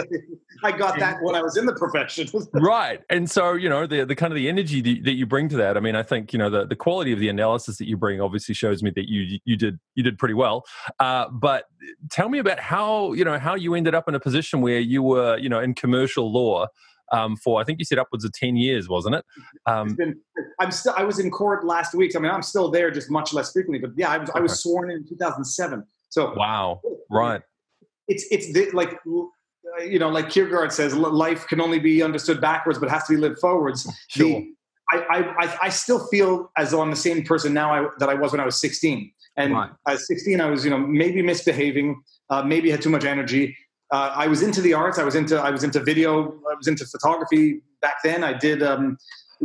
I got that when I was in the profession. Right. And so, you know, the the kind of the energy that, that you bring to that, I mean, I think, you know, the, the quality of the analysis that you bring obviously shows me that you you did you did pretty well. Uh, but tell me about how, you know, how you ended up in a position where you were, you know, in commercial law um, for, I think you said upwards of ten years, wasn't it? Um, been, I'm still, I was in court last week. I mean, I'm still there, just much less frequently. But yeah, I was, okay. I was sworn in two thousand seven. So wow. Right. It's it's the, like, you know, like Kierkegaard says, life can only be understood backwards, but has to be lived forwards. Sure. The, I, I I still feel as though I'm the same person now I, that I was when I was sixteen. And right. at sixteen, I was, you know, maybe misbehaving, uh, maybe had too much energy. Uh, I was into the arts. I was into I was into video. I was into photography back then. I did. Um,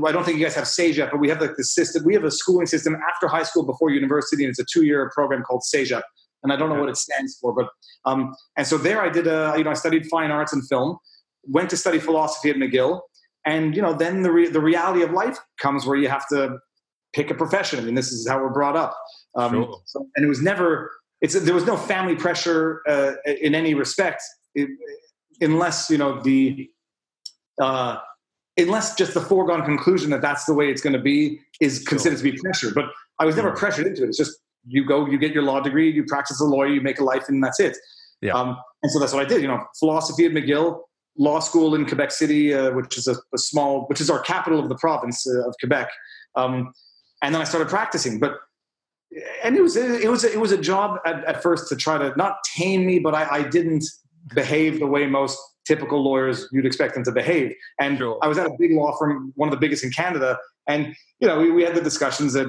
I don't think you guys have SAJEP, but we have like the system. We have a schooling system after high school, before university, and it's a two-year program called SAJEP. And I don't know yeah. what it stands for, but, um, and so there I did, a, you know, I studied fine arts and film, went to study philosophy at McGill. And, you know, then the, re- the reality of life comes where you have to pick a profession. I mean, this is how we're brought up. Um, sure. so, and it was never, it's, there was no family pressure uh, in any respect, it, unless, you know, the, uh, unless just the foregone conclusion that that's the way it's going to be is considered sure. to be pressure. But I was never yeah. pressured into it. It's just, you go, you get your law degree, you practice as a lawyer, you make a life, and that's it. Yeah. Um, and so that's what I did, you know, philosophy at McGill, law school in Quebec City, uh, which is a, a small, which is our capital of the province uh, of Quebec. Um, and then I started practicing, but, and it was, it was, it was a job at, at first to try to not tame me, but I, I didn't behave the way most typical lawyers you'd expect them to behave. And sure. I was at a big law firm, one of the biggest in Canada. And, you know, we, we had the discussions that,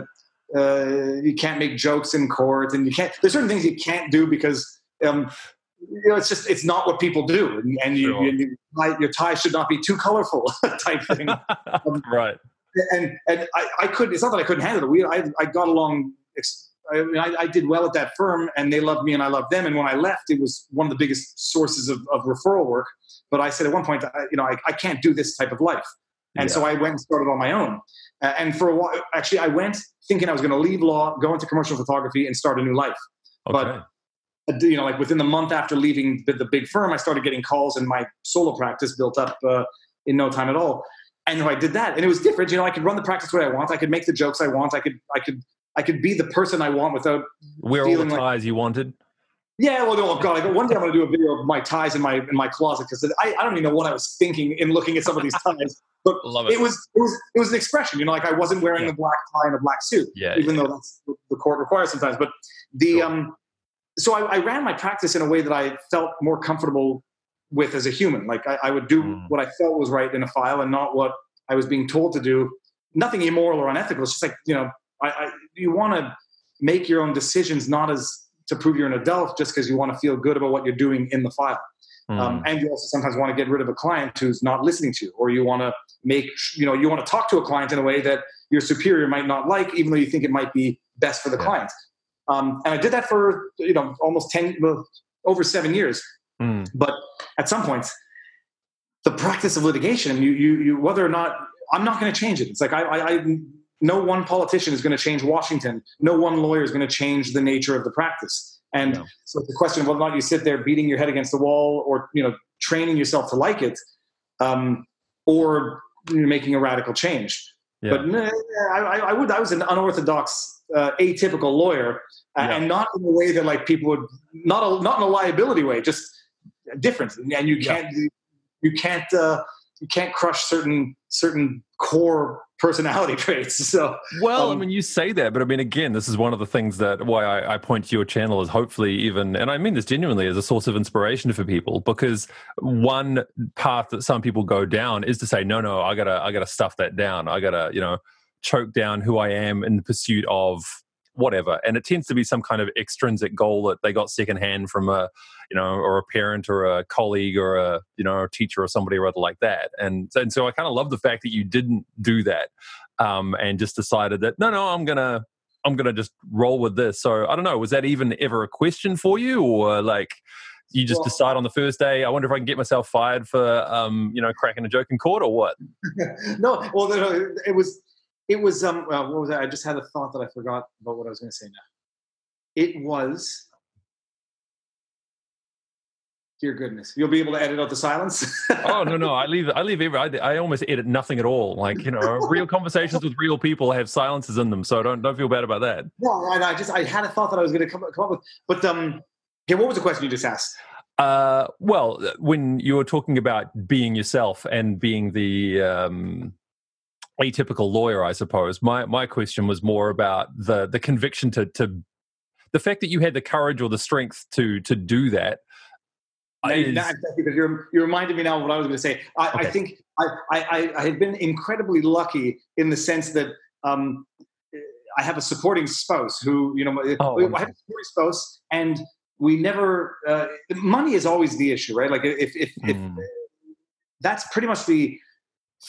uh, you can't make jokes in court, and you can't, there's certain things you can't do because, um, you know, it's just, it's not what people do. And, and you, sure. you, you like, your tie should not be too colorful type thing. Um, right. And, and I, I couldn't, it's not that I couldn't handle it. We, I, I got along, I, mean, I, I did well at that firm, and they loved me and I loved them. And when I left, it was one of the biggest sources of, of referral work. But I said at one point, I, you know, I, I can't do this type of life. And yeah. so I went and started on my own. Uh, and for a while, actually, I went thinking I was going to leave law, go into commercial photography, and start a new life. Okay. But, you know, like within the month after leaving the, the big firm, I started getting calls, and my solo practice built up uh, in no time at all. And I did that, and it was different. You know, I could run the practice the way I want. I could make the jokes I want. I could, I could, I could be the person I want without wear all the ties like, you wanted. Yeah, well, oh God, I go, one day I'm going to do a video of my ties in my in my closet, because I, I don't even know what I was thinking in looking at some of these ties. But Love it. It was it was it was an expression, you know, like I wasn't wearing yeah. a black tie and a black suit, yeah, even yeah. though that's what the court requires sometimes. But the sure. um, so I, I ran my practice in a way that I felt more comfortable with as a human. Like I, I would do mm. what I felt was right in a file, and not what I was being told to do. Nothing immoral or unethical. It's just like, you know, I, I you want to make your own decisions, not as to prove you're an adult, just because you want to feel good about what you're doing in the file. Mm. Um, and you also sometimes want to get rid of a client who's not listening to you, or you want to make, you know, you want to talk to a client in a way that your superior might not like, even though you think it might be best for the yeah. client. Um, and I did that for, you know, almost ten, well, over seven years. Mm. But at some point, the practice of litigation, you, you, you, whether or not, I'm not going to change it. It's like, I, I, I no one politician is going to change Washington. No one lawyer is going to change the nature of the practice. And no. so the question of whether or not you sit there beating your head against the wall, or, you know, training yourself to like it, um, or you know, making a radical change. Yeah. But no, I, I would, I was an unorthodox, uh, atypical lawyer, uh, yeah. and not in a way that like people would, not, a, not in a liability way, just different. And you can't, yeah. you can't, uh, you can't crush certain, certain core personality traits. So well, um, I mean, you say that, but I mean, again, this is one of the things that why I, I point to your channel as hopefully even, and I mean this genuinely, as a source of inspiration for people, because one path that some people go down is to say, no, no, I gotta, I gotta stuff that down. I gotta, you know, choke down who I am in the pursuit of whatever. And it tends to be some kind of extrinsic goal that they got secondhand from a, you know, or a parent or a colleague or a, you know, a teacher or somebody or other like that. And, and so I kind of love the fact that you didn't do that, um, and just decided that, no, no, I'm going to, I'm going to just roll with this. So I don't know, was that even ever a question for you, or like you just well, decide on the first day, I wonder if I can get myself fired for, um, you know, cracking a joke in court or what? No, well, no, it was, It was, um, uh, what was that? I just had a thought that I forgot about what I was going to say now. It was, dear goodness, you'll be able to edit out the silence. Oh, no, no. I leave, I leave, every, I, I almost edit nothing at all. Like, you know, real conversations with real people have silences in them. So don't, don't feel bad about that. No, and I just, I had a thought that I was going to come, come up with, but, um, here, what was the question you just asked? Uh, well, when you were talking about being yourself and being the, um, atypical lawyer, I suppose. My my question was more about the the conviction to to the fact that you had the courage or the strength to to do that. No, is... not exactly, because you're, you reminded me now of what I was going to say. I, okay. I think I, I I had been incredibly lucky in the sense that um, I have a supporting spouse who you know oh, okay. I have a supporting spouse, and we never uh, money is always the issue, right? Like if if, mm. if that's pretty much the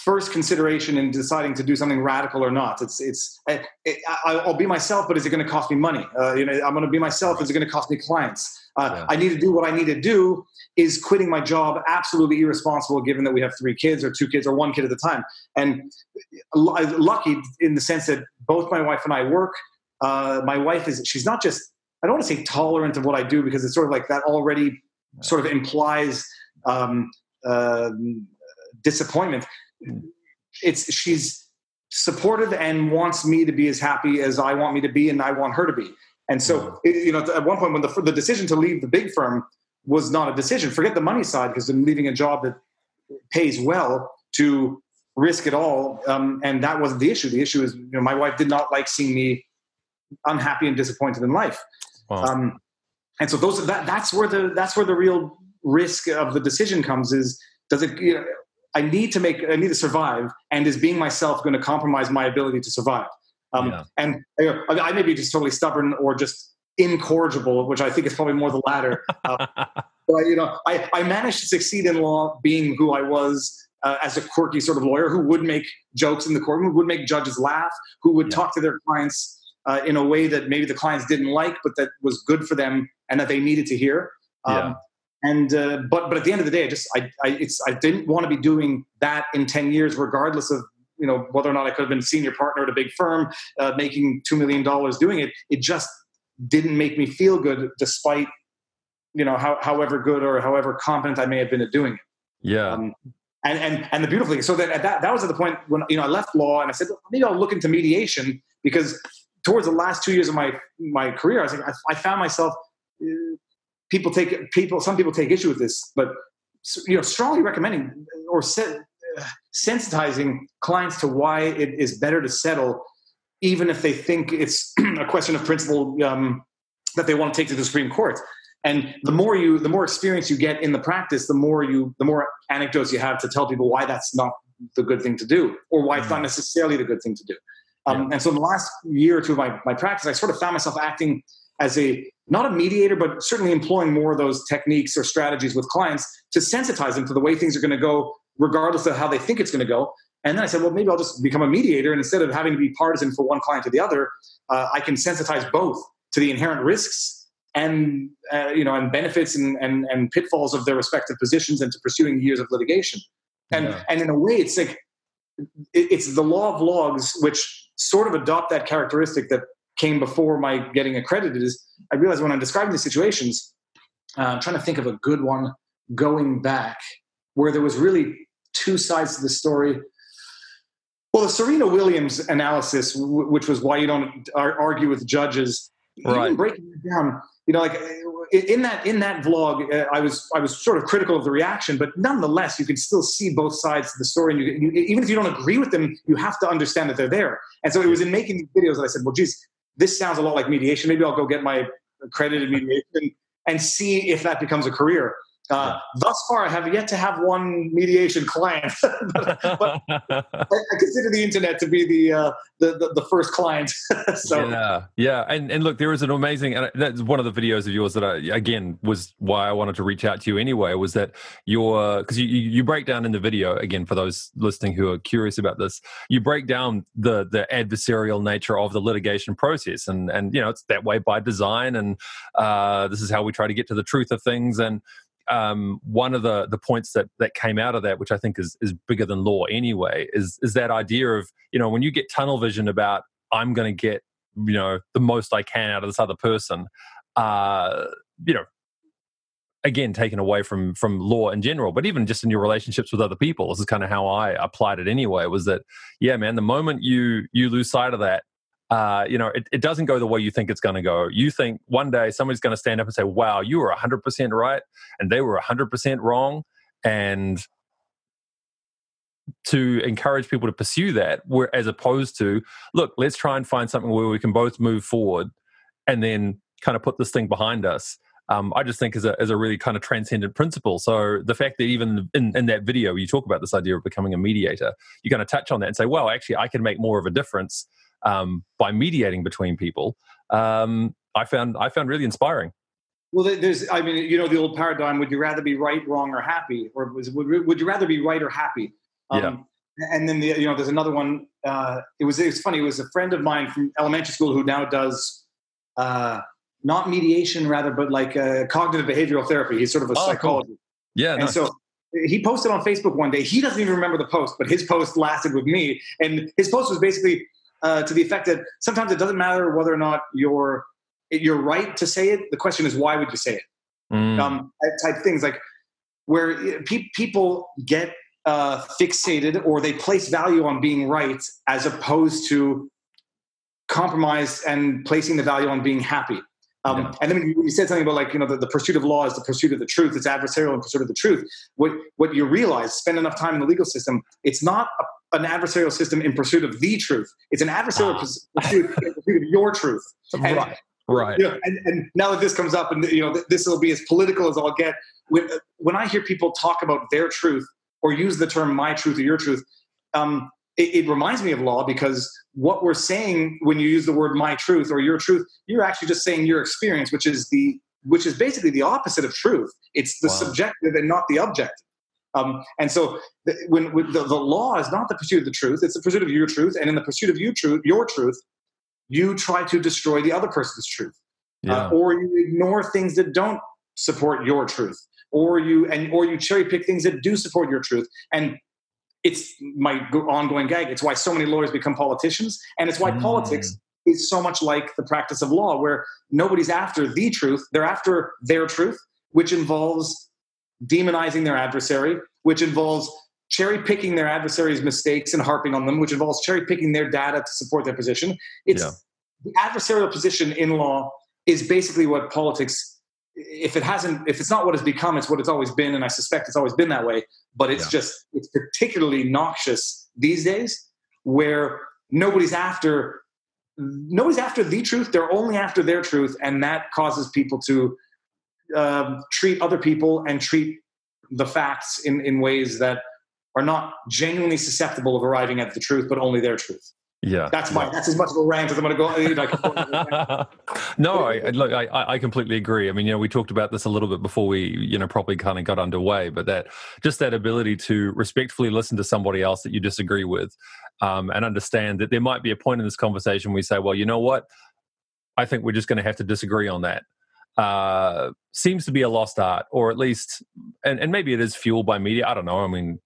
first consideration in deciding to do something radical or not. It's, it's, it, it, I'll be myself, but is it going to cost me money? Uh, you know, I'm going to be myself. Is it going to cost me clients? Uh, yeah. I need to do what I need to do. Is quitting my job absolutely irresponsible, given that we have three kids or two kids or one kid at a time? And lucky in the sense that Both my wife and I work. Uh, my wife is, she's not just, I don't want to say tolerant of what I do, because it's sort of like that already sort of implies um, uh, disappointment. It's, she's supportive and wants me to be as happy as I want me to be and I want her to be. And so, you know, at one point when the, the decision to leave the big firm was not a decision, forget the money side, because I'm leaving a job that pays well to risk it all. Um, and that wasn't the issue. The issue is, you know, my wife did not like seeing me unhappy and disappointed in life. Wow. Um, and so those, that, that's where the, that's where the real risk of the decision comes is, does it, you know, I need to make, I need to survive. And is being myself going to compromise my ability to survive? Um, yeah. And you know, I may be just totally stubborn or just incorrigible, which I think is probably more the latter. Uh, but you know, I, I managed to succeed in law being who I was uh, as a quirky sort of lawyer who would make jokes in the courtroom, who would make judges laugh, who would yeah. talk to their clients uh, in a way that maybe the clients didn't like, but that was good for them and that they needed to hear. Um, yeah. And uh, but but at the end of the day, I just I I, it's, I didn't want to be doing that in ten years, regardless of. You know, whether or not I could have been senior partner at a big firm, uh, making two million dollars doing it, it just didn't make me feel good despite, you know, how, however good or however competent I may have been at doing it. Yeah. Um, and, and, and the beautiful thing, so that, at that, that was at the point when, you know, I left law and I said, maybe I'll look into mediation, because towards the last two years of my, my career, I was like, I, I found myself, uh, people take people, some people take issue with this, but, you know, strongly recommending or said, sensitizing clients to why it is better to settle, even if they think it's a question of principle um, that they want to take to the Supreme Court. And the more you, the more experience you get in the practice, the more you, the more anecdotes you have to tell people why that's not the good thing to do, or why mm-hmm. it's not necessarily the good thing to do. Um, yeah. And so, in the last year or two of my, my practice, I sort of found myself acting as a not a mediator, but certainly employing more of those techniques or strategies with clients to sensitize them to the way things are going to go, regardless of how they think it's going to go. And then I said, well, maybe I'll just become a mediator. And instead of having to be partisan for one client to the other, uh, I can sensitize both to the inherent risks and, uh, you know, and benefits and, and, and pitfalls of their respective positions and to pursuing years of litigation. And, yeah. and in a way, it's like, it's the law of logs, which sort of adopt that characteristic that came before my getting accredited. Is I realized when I'm describing these situations, uh, I'm trying to think of a good one going back where there was really two sides to the story. Well, the Serena Williams analysis, w- which was why you don't ar- argue with judges, right. Even breaking it down, you know, like in that in that vlog, uh, I was I was sort of critical of the reaction, but nonetheless, you can still see both sides of the story, and you, you, even if you don't agree with them, you have to understand that they're there. And so it was in making these videos that I said, well, geez, this sounds a lot like mediation. Maybe I'll go get my accredited mediation and see if that becomes a career. Uh, thus far, I have yet to have one mediation client, but, but I consider the internet to be the uh, the, the, the first client. So. Yeah, yeah, and and look, there is an amazing, and that's one of the videos of yours that I, again, was why I wanted to reach out to you anyway, was that your, because you, you break down in the video, again, for those listening who are curious about this, you break down the the adversarial nature of the litigation process, and and you know it's that way by design, and uh, this is how we try to get to the truth of things, and. Um, one of the, the points that, that came out of that, which I think is, is bigger than law anyway, is is that idea of, you know, when you get tunnel vision about, I'm going to get, you know, the most I can out of this other person, uh, you know, again, taken away from from law in general, but even just in your relationships with other people, this is kind of how I applied it anyway, was that, yeah, man, the moment you you lose sight of that, Uh, you know, it, it doesn't go the way you think it's going to go. You think one day somebody's going to stand up and say, wow, you were one hundred percent right and they were one hundred percent wrong. And to encourage people to pursue that, where, as opposed to, look, let's try and find something where we can both move forward and then kind of put this thing behind us. Um, I just think is a, is a really kind of transcendent principle. So the fact that even in, in that video, you talk about this idea of becoming a mediator, you're going to touch on that and say, well, actually, I can make more of a difference Um, by mediating between people, um, I found I found really inspiring. Well, there's, I mean, you know, the old paradigm: would you rather be right, wrong, or happy, or was, would, would you rather be right or happy? Um, yeah. And then the, you know, there's another one. Uh, it was it's funny. It was a friend of mine from elementary school who now does uh, not mediation, rather, but like uh, cognitive behavioral therapy. He's sort of a oh, psychologist. Cool. Yeah, and nice. So. He posted on Facebook one day. He doesn't even remember the post, but his post lasted with me. And his post was basically, uh, to the effect that sometimes it doesn't matter whether or not you're you're right to say it. The question is, why would you say it? Mm. Um, type things like where pe- people get uh, fixated, or they place value on being right as opposed to compromise and placing the value on being happy. Um, yeah. And then you said something about, like, you know, the, the pursuit of law is the pursuit of the truth. It's adversarial in pursuit of the truth. What what you realize, spend enough time in the legal system, it's not a, an adversarial system in pursuit of the truth. It's an adversarial ah. pursuit, in pursuit of your truth. And, right, right. You know, and, and now that this comes up, and, you know, this will be as political as I'll get. When, when I hear people talk about their truth or use the term my truth or your truth, um, it, it reminds me of law, because what we're saying when you use the word my truth or your truth, you're actually just saying your experience, which is the which is basically the opposite of truth. It's the wow. subjective and not the objective. Um, and so the, when, when the, the law is not the pursuit of the truth, it's the pursuit of your truth. And in the pursuit of you truth, your truth, you try to destroy the other person's truth. Yeah. Uh, or you ignore things that don't support your truth. Or you and or you cherry pick things that do support your truth. And it's my ongoing gag. It's why so many lawyers become politicians, and it's why mm. politics is so much like the practice of law, where nobody's after the truth. They're after their truth, which involves demonizing their adversary, which involves cherry-picking their adversary's mistakes and harping on them, which involves cherry-picking their data to support their position. It's yeah. the adversarial position in law is basically what politics, if it hasn't, if it's not what it's become, it's what it's always been. And I suspect it's always been that way, but it's yeah. just, it's particularly noxious these days, where nobody's after, nobody's after the truth. They're only after their truth. And that causes people to um, treat other people and treat the facts in, in ways that are not genuinely susceptible of arriving at the truth, but only their truth. Yeah, that's my yeah. that's as much of a rant as I'm going to go. Like, no, I, look, I, I completely agree. I mean, you know, we talked about this a little bit before we, you know, probably kind of got underway, but that just that ability to respectfully listen to somebody else that you disagree with, um, and understand that there might be a point in this conversation where we say, well, you know what, I think we're just going to have to disagree on that. Uh, seems to be a lost art, or at least, and, and maybe it is fueled by media. I don't know. I mean,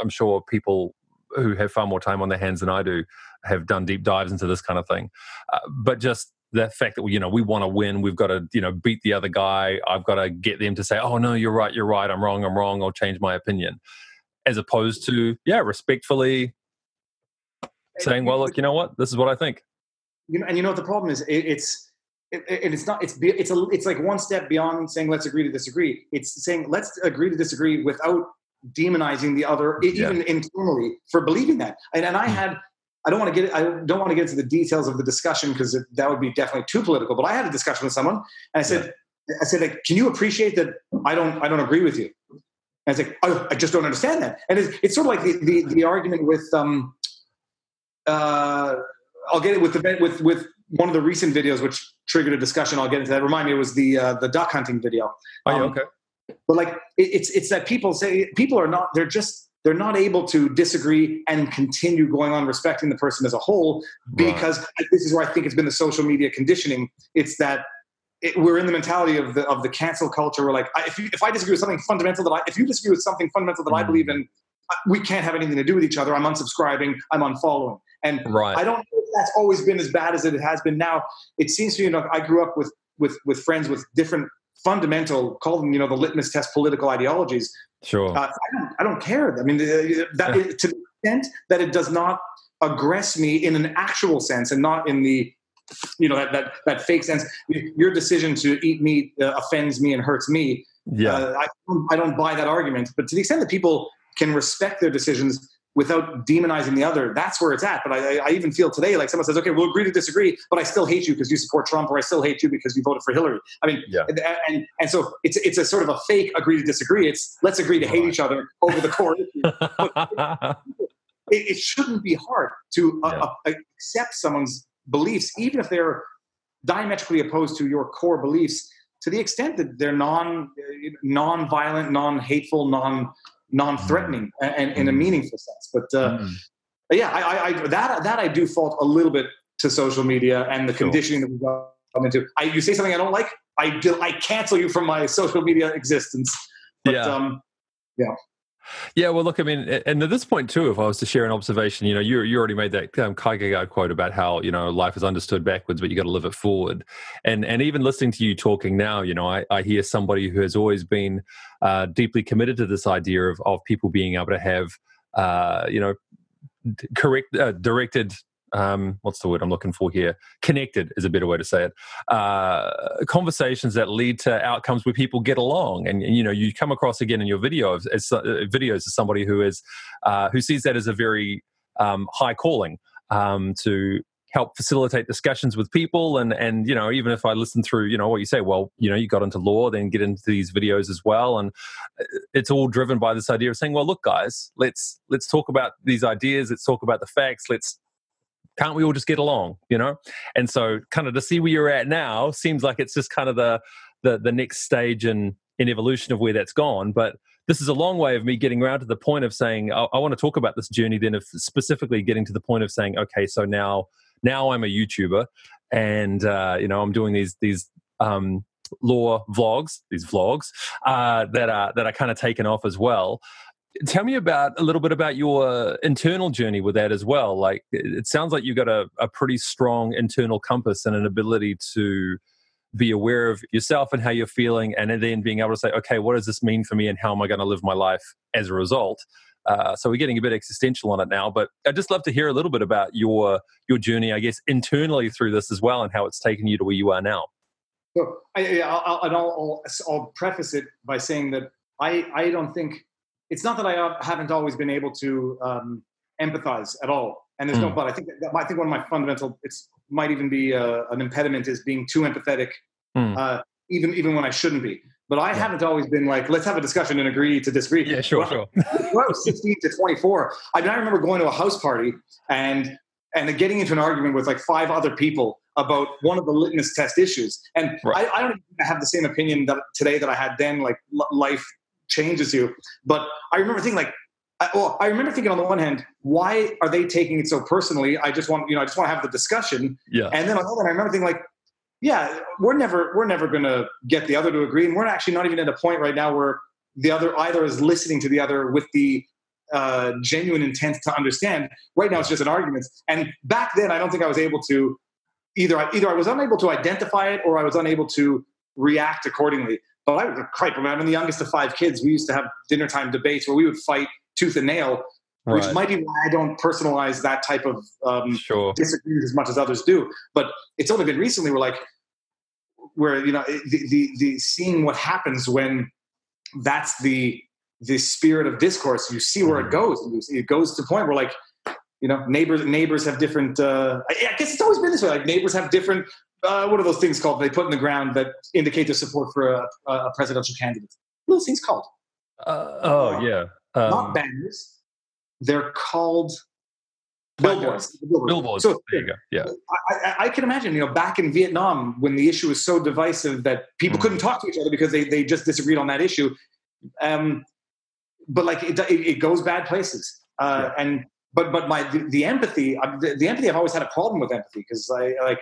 I'm sure people who have far more time on their hands than I do have done deep dives into this kind of thing. Uh, but just the fact that, you know, we want to win, we've got to, you know, beat the other guy. I've got to get them to say, oh, no, you're right, you're right, I'm wrong, I'm wrong, I'll change my opinion. As opposed to, yeah, respectfully saying, well, look, you know what, this is what I think. You know, and you know what the problem is? It, it's, it, it, it's not, it's, it's a, it's like one step beyond saying, let's agree to disagree. It's saying, let's agree to disagree without demonizing the other, yeah. even internally, for believing that. And, and I had... I don't want to get I don't want to get into the details of the discussion, because that would be definitely too political. But I had a discussion with someone, and I said, yeah. I said, like, can you appreciate that I don't I don't agree with you? And I was like, oh, I just don't understand that. And it's, it's sort of like the, the, the argument with um, uh, I'll get it with the with with one of the recent videos which triggered a discussion. I'll get into that. Remind me, it was the uh, the duck hunting video. Oh, um, okay. But like, it, it's it's that people say people are not they're just. They're not able to disagree and continue going on respecting the person as a whole, because right. this is where I think it's been the social media conditioning. It's that it, we're in the mentality of the of the cancel culture. We're like, I, if you, if I disagree with something fundamental that I if you disagree with something fundamental that mm. I believe in, we can't have anything to do with each other. I'm unsubscribing. I'm unfollowing. And right. I don't know if that's always been as bad as it has been now. It seems to me, you know, I grew up with with with friends with different fundamental, call them, you know, the litmus test political ideologies. Sure. Uh, I, don't, I don't care. I mean, that is, to the extent that it does not aggress me in an actual sense, and not in the, you know, that that, that fake sense. Your decision to eat meat uh, offends me and hurts me. Yeah. Uh, I, I don't buy that argument. But to the extent that people can respect their decisions without demonizing the other, that's where it's at. But I, I even feel today, like someone says, okay, we'll agree to disagree, but I still hate you because you support Trump, or I still hate you because you voted for Hillary. I mean, yeah. and, and and so it's it's a sort of a fake agree to disagree. It's let's agree to hate each other over the core issue. It, it shouldn't be hard to uh, yeah. accept someone's beliefs, even if they're diametrically opposed to your core beliefs, to the extent that they're non, non-violent, non-hateful, non- non-threatening mm. and in a meaningful sense. But uh, mm. yeah, I, I, that that I do fault a little bit to social media and the sure. conditioning that we got into. I, you say something I don't like, I, I cancel you from my social media existence. But, yeah. Um, yeah. Yeah, well, look, I mean, and at this point too, if I was to share an observation, you know, you you already made that um, Kierkegaard quote about how, you know, life is understood backwards, but you got to live it forward. And and even listening to you talking now, you know, I, I hear somebody who has always been uh, deeply committed to this idea of of people being able to have, uh, you know, correct uh, directed. Um, what's the word I'm looking for here? Connected is a better way to say it. Uh, conversations that lead to outcomes where people get along, and, and you know, you come across again in your video as, as uh, videos as somebody who is uh, who sees that as a very um, high calling um, to help facilitate discussions with people. And and you know, even if I listen through, you know, what you say, well, you know, you got into law, then get into these videos as well, and it's all driven by this idea of saying, well, look, guys, let's let's talk about these ideas, let's talk about the facts, let's. Can't we all just get along, you know? And so kind of to see where you're at now seems like it's just kind of the the, the next stage in, in evolution of where that's gone. But this is a long way of me getting around to the point of saying, I, I want to talk about this journey then of specifically getting to the point of saying, okay, so now now I'm a YouTuber and, uh, you know, I'm doing these these um, law vlogs, these vlogs uh, that are that are kind of taken off as well. Tell me about a little bit about your internal journey with that as well. Like, it sounds like you've got a, a pretty strong internal compass and an ability to be aware of yourself and how you're feeling, and then being able to say, okay, what does this mean for me and how am I going to live my life as a result? Uh, so we're getting a bit existential on it now, but I'd just love to hear a little bit about your your journey, I guess, internally through this as well and how it's taken you to where you are now. So I, I'll, I'll, I'll, I'll preface it by saying that I, I don't think... It's not that I haven't always been able to um, empathize at all, and there's mm. no but. I think that, I think one of my fundamental, it's might even be uh, an impediment is being too empathetic, mm. uh, even even when I shouldn't be. But I yeah. haven't always been like, let's have a discussion and agree to disagree. Yeah, sure, when, sure. When I was sixteen to twenty-four, I, mean, I remember going to a house party and and getting into an argument with like five other people about one of the litmus test issues, and right. I, I don't have the same opinion that today that I had then. Like life. Changes you, but I remember thinking like, I, well, I remember thinking on the one hand, why are they taking it so personally? I just want, you know, I just want to have the discussion. Yeah. And then on the other hand, I remember thinking like, yeah, we're never, we're never going to get the other to agree, and we're actually not even at a point right now where the other either is listening to the other with the uh, genuine intent to understand. Right now, it's just an argument. And back then, I don't think I was able to either. Either I was unable to identify it, or I was unable to react accordingly. But I was a cripe. I'm the youngest of five kids. We used to have dinner time debates where we would fight tooth and nail, right. Which might be why I don't personalize that type of um, sure. disagreement as much as others do. But it's only been recently where, like, where you know, the, the the seeing what happens when that's the the spirit of discourse. You see where mm. it goes. It goes to the point where, like, you know, neighbors neighbors have different. Uh, I guess it's always been this way. Like neighbors have different. Uh, what are those things called they put in the ground that indicate their support for a, a presidential candidate? What are those things called? Uh, oh, uh, yeah. Um, not banners. They're called billboards. Billboards. billboards. So, there you go. Yeah. I, I can imagine, you know, back in Vietnam when the issue was so divisive that people mm. couldn't talk to each other because they, they just disagreed on that issue. Um, but, like, it, it, it goes bad places. Uh, yeah. And But but my the, the empathy, the, the empathy, I've always had a problem with empathy because, I like,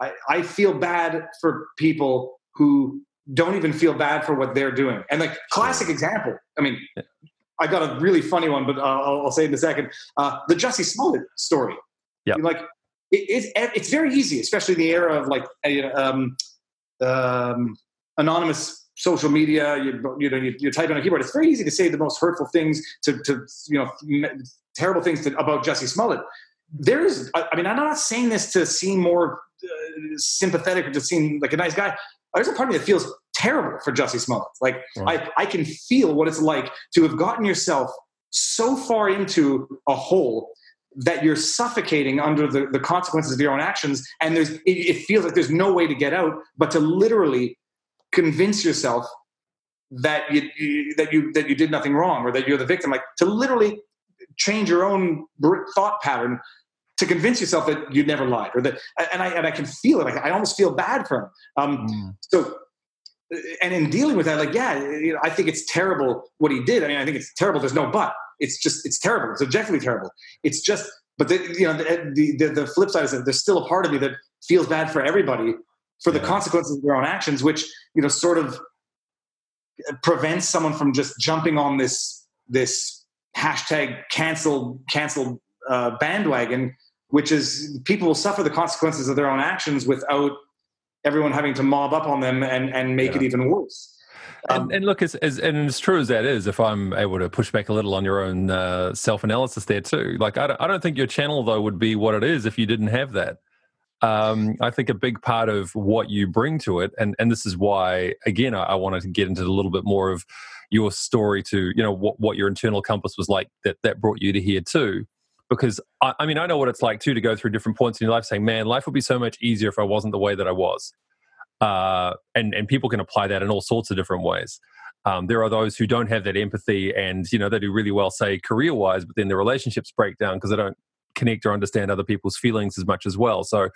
I, I feel bad for people who don't even feel bad for what they're doing. And like classic example, I mean, yeah. I got a really funny one, but uh, I'll, I'll say it in a second. Uh, the Jussie Smollett story. Yeah. Like it, it, it's very easy, especially in the era of like um, um, anonymous social media. You, you know, you, you type on a keyboard. It's very easy to say the most hurtful things to, to you know, terrible things to, about Jussie Smollett. There is, I mean, I'm not saying this to seem more uh, sympathetic or to seem like a nice guy. There's a part of me that feels terrible for Jussie Smollett. Like, right. I, I can feel what it's like to have gotten yourself so far into a hole that you're suffocating under the, the consequences of your own actions. And there's, it, it feels like there's no way to get out, but to literally convince yourself that you, you that you, that you did nothing wrong or that you're the victim, like to literally change your own thought pattern to convince yourself that you never lied, or that, and I and I can feel it. I, I almost feel bad for him. Um, mm. So, and in dealing with that, like, yeah, you know, I think it's terrible what he did. I mean, I think it's terrible. There's no but. It's just, it's terrible. It's objectively terrible. It's just, but the, you know, the, the the flip side is that there's still a part of me that feels bad for everybody for yeah. the consequences of their own actions, which you know sort of prevents someone from just jumping on this this hashtag cancel cancel uh, bandwagon, which is people will suffer the consequences of their own actions without everyone having to mob up on them and, and make yeah. it even worse. Um, and, and look, as, as and as true as that is, if I'm able to push back a little on your own uh, self-analysis there too, like I don't, I don't think your channel though would be what it is if you didn't have that. Um, I think a big part of what you bring to it, and, and this is why, again, I, I wanted to get into a little bit more of your story to, you know, what, what your internal compass was like that, that brought you to here too. Because, I, I mean, I know what it's like too to go through different points in your life saying, man, life would be so much easier if I wasn't the way that I was. Uh, and, and people can apply that in all sorts of different ways. Um, there are those who don't have that empathy and, you know, they do really well, say, career-wise, but then their relationships break down because they don't connect or understand other people's feelings as much as well. So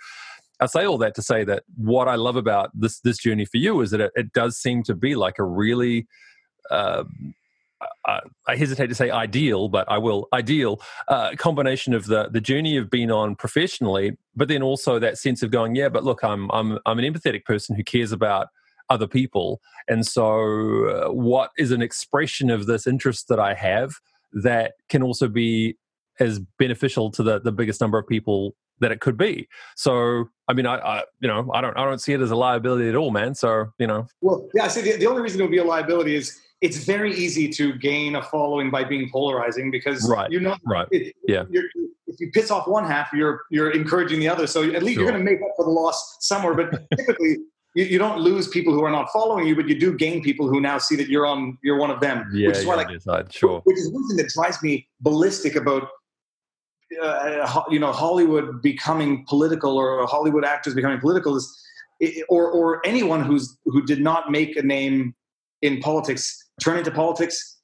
I say all that to say that what I love about this this journey for you is that it, it does seem to be like a really... Uh, I, I hesitate to say ideal, but I will ideal uh, combination of the the journey you've been on professionally, but then also that sense of going, yeah, but look, I'm I'm I'm an empathetic person who cares about other people, and so uh, what is an expression of this interest that I have that can also be as beneficial to the the biggest number of people that it could be. So, I mean, I, I you know, I don't I don't see it as a liability at all, man. So, you know, well, yeah, I see the, the only reason it would be a liability is. It's very easy to gain a following by being polarizing because right, you know right, it, yeah. you're, if you piss off one half, you're you're encouraging the other. So at least sure. you're going to make up for the loss somewhere. But typically, you, you don't lose people who are not following you, but you do gain people who now see that you're on you're one of them. Yeah, which is why, like, decide, sure. which is one thing that drives me ballistic about uh, you know Hollywood becoming political or Hollywood actors becoming political is, or or anyone who's who did not make a name in politics. Turn into politics,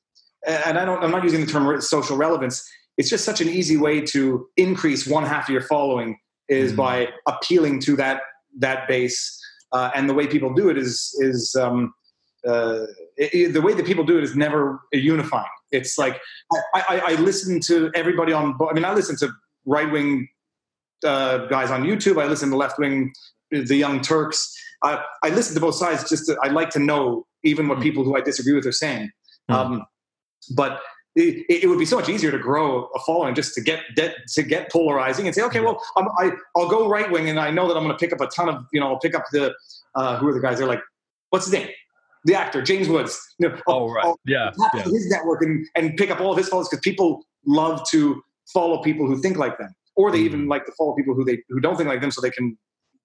and I don't, I'm not using the term social relevance. It's just such an easy way to increase one half of your following is mm. by appealing to that that base. Uh, and the way people do it is is um, uh, it, it, the way that people do it is never unifying. It's like I, I, I listen to everybody on. I mean, I listen to right wing uh, guys on YouTube. I listen to left wing, the Young Turks. I, I listen to both sides. Just to, I like to know. Even what people who I disagree with are saying. Mm. Um, but it, it would be so much easier to grow a following just to get de- to get polarizing and say, okay, well, I'm, I, I'll go right wing, and I know that I'm going to pick up a ton of, you know, I'll pick up the uh, who are the guys? They're like, what's his name? The actor James Woods. You know, I'll, oh right, I'll yeah, yeah. his network and, and pick up all of his followers because people love to follow people who think like them, or they mm. even like to follow people who they who don't think like them, so they can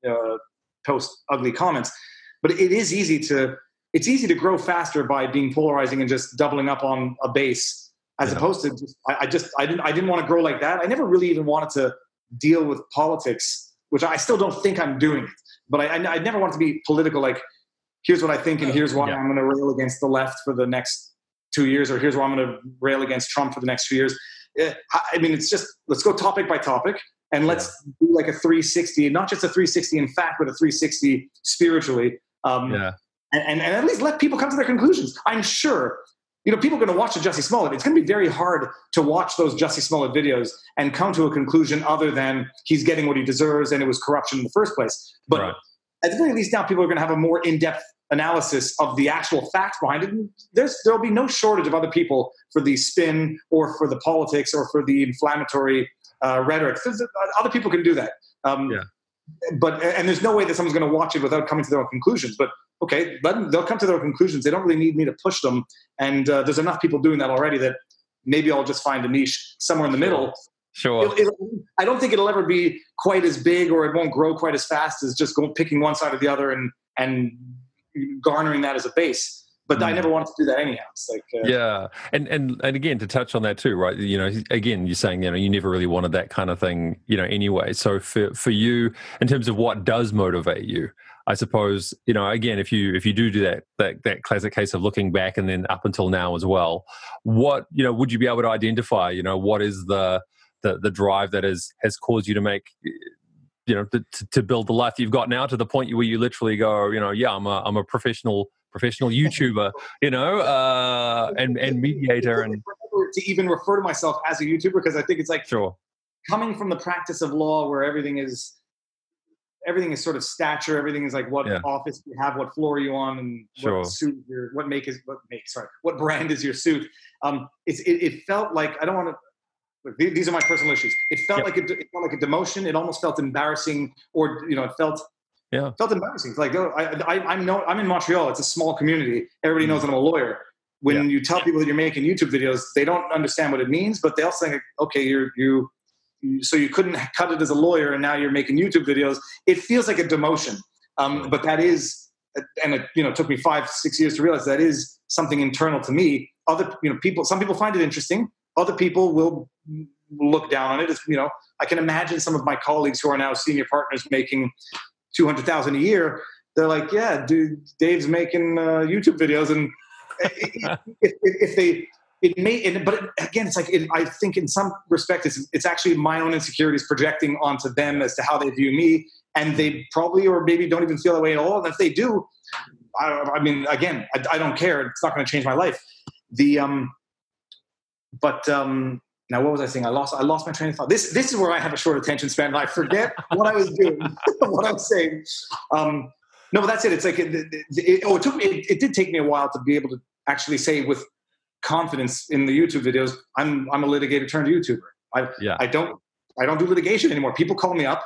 uh, post ugly comments. But it is easy to. It's easy to grow faster by being polarizing and just doubling up on a base, as yeah. opposed to just, I, I just I didn't I didn't want to grow like that. I never really even wanted to deal with politics, which I still don't think I'm doing. But I, I, I never wanted to be political. Like, here's what I think, and here's why yeah. I'm going to rail against the left for the next two years, or here's why I'm going to rail against Trump for the next two years. I mean, it's just let's go topic by topic, and let's yeah. do like a three sixty, not just a three sixty in fact, but a three sixty spiritually. Um, yeah. And, and, and at least let people come to their conclusions. I'm sure, you know, people are going to watch a Jussie Smollett. It's going to be very hard to watch those Jussie Smollett videos and come to a conclusion other than he's getting what he deserves and it was corruption in the first place. But right. at the very least now people are going to have a more in-depth analysis of the actual facts behind it. And there's, there'll be no shortage of other people for the spin or for the politics or for the inflammatory uh, rhetoric. There's, other people can do that. Um, yeah. But and there's no way that someone's going to watch it without coming to their own conclusions. But okay, let them, they'll come to their own conclusions. They don't really need me to push them. And uh, there's enough people doing that already that maybe I'll just find a niche somewhere in the middle. Sure. It'll, it'll, I don't think it'll ever be quite as big, or it won't grow quite as fast as just going picking one side or the other and and garnering that as a base. But mm. I never wanted to do that anyhow. It's like, uh, yeah, and and and again, to touch on that too, right? You know, again, you're saying, you know, you never really wanted that kind of thing, you know, anyway. So for for you, in terms of what does motivate you, I suppose, you know, again, if you if you do do that that that classic case of looking back and then up until now as well, what, you know, would you be able to identify, you know, what is the the the drive that is has caused you to make, you know, to, to build the life you've got now to the point where you literally go, you know, yeah, I'm a I'm a professional. professional YouTuber, you know, uh, and, and mediator. And to even refer to myself as a YouTuber, because I think it's like sure. coming from the practice of law where everything is, everything is sort of stature. Everything is like what yeah. office you have, what floor are you on, and sure. what suit, your, what make is, what make, sorry, what brand is your suit. Um, it's, it, it felt like, I don't want to, these are my personal issues. It felt, yep. like a, it felt like a demotion. It almost felt embarrassing, or, you know, it felt, yeah. it felt embarrassing. It's like, oh, I, I, I'm, no, I'm in Montreal. It's a small community. Everybody knows I'm a lawyer. When yeah. you tell people that you're making YouTube videos, they don't understand what it means, but they also think, okay, you're, you, so you couldn't cut it as a lawyer and now you're making YouTube videos. It feels like a demotion. Um, but that is, and it, you know, took me five, six years to realize that is something internal to me. Other, you know, people, some people find it interesting. Other people will look down on it. It's, you know, I can imagine some of my colleagues who are now senior partners making two hundred thousand dollars a year. They're like, yeah, dude, Dave's making uh, YouTube videos. And if, if they, it may, it, but it, again, it's like, it, I think in some respect, it's, it's actually my own insecurities projecting onto them as to how they view me. And they probably, or maybe don't even feel that way at all. And if they do, I, I mean, again, I, I don't care. It's not going to change my life. The, um, but, um, now what was I saying? I lost, I lost my train of thought. This, this is where I have a short attention span. I forget what I was doing, what I was saying. Um, no, but that's it. It's like, it, it, it, oh, it took me, it, it did take me a while to be able to actually say with confidence in the YouTube videos, I'm, I'm a litigator turned YouTuber. I, yeah. I don't, I don't do litigation anymore. People call me up.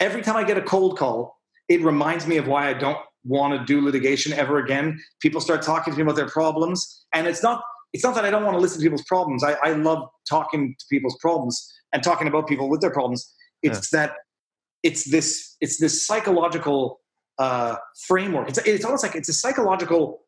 Every time I get a cold call, it reminds me of why I don't want to do litigation ever again. People start talking to me about their problems. And it's not it's not that I don't want to listen to people's problems. I, I love talking to people's problems and talking about people with their problems. It's yeah. that it's this it's this psychological uh, framework. It's it's almost like it's a psychological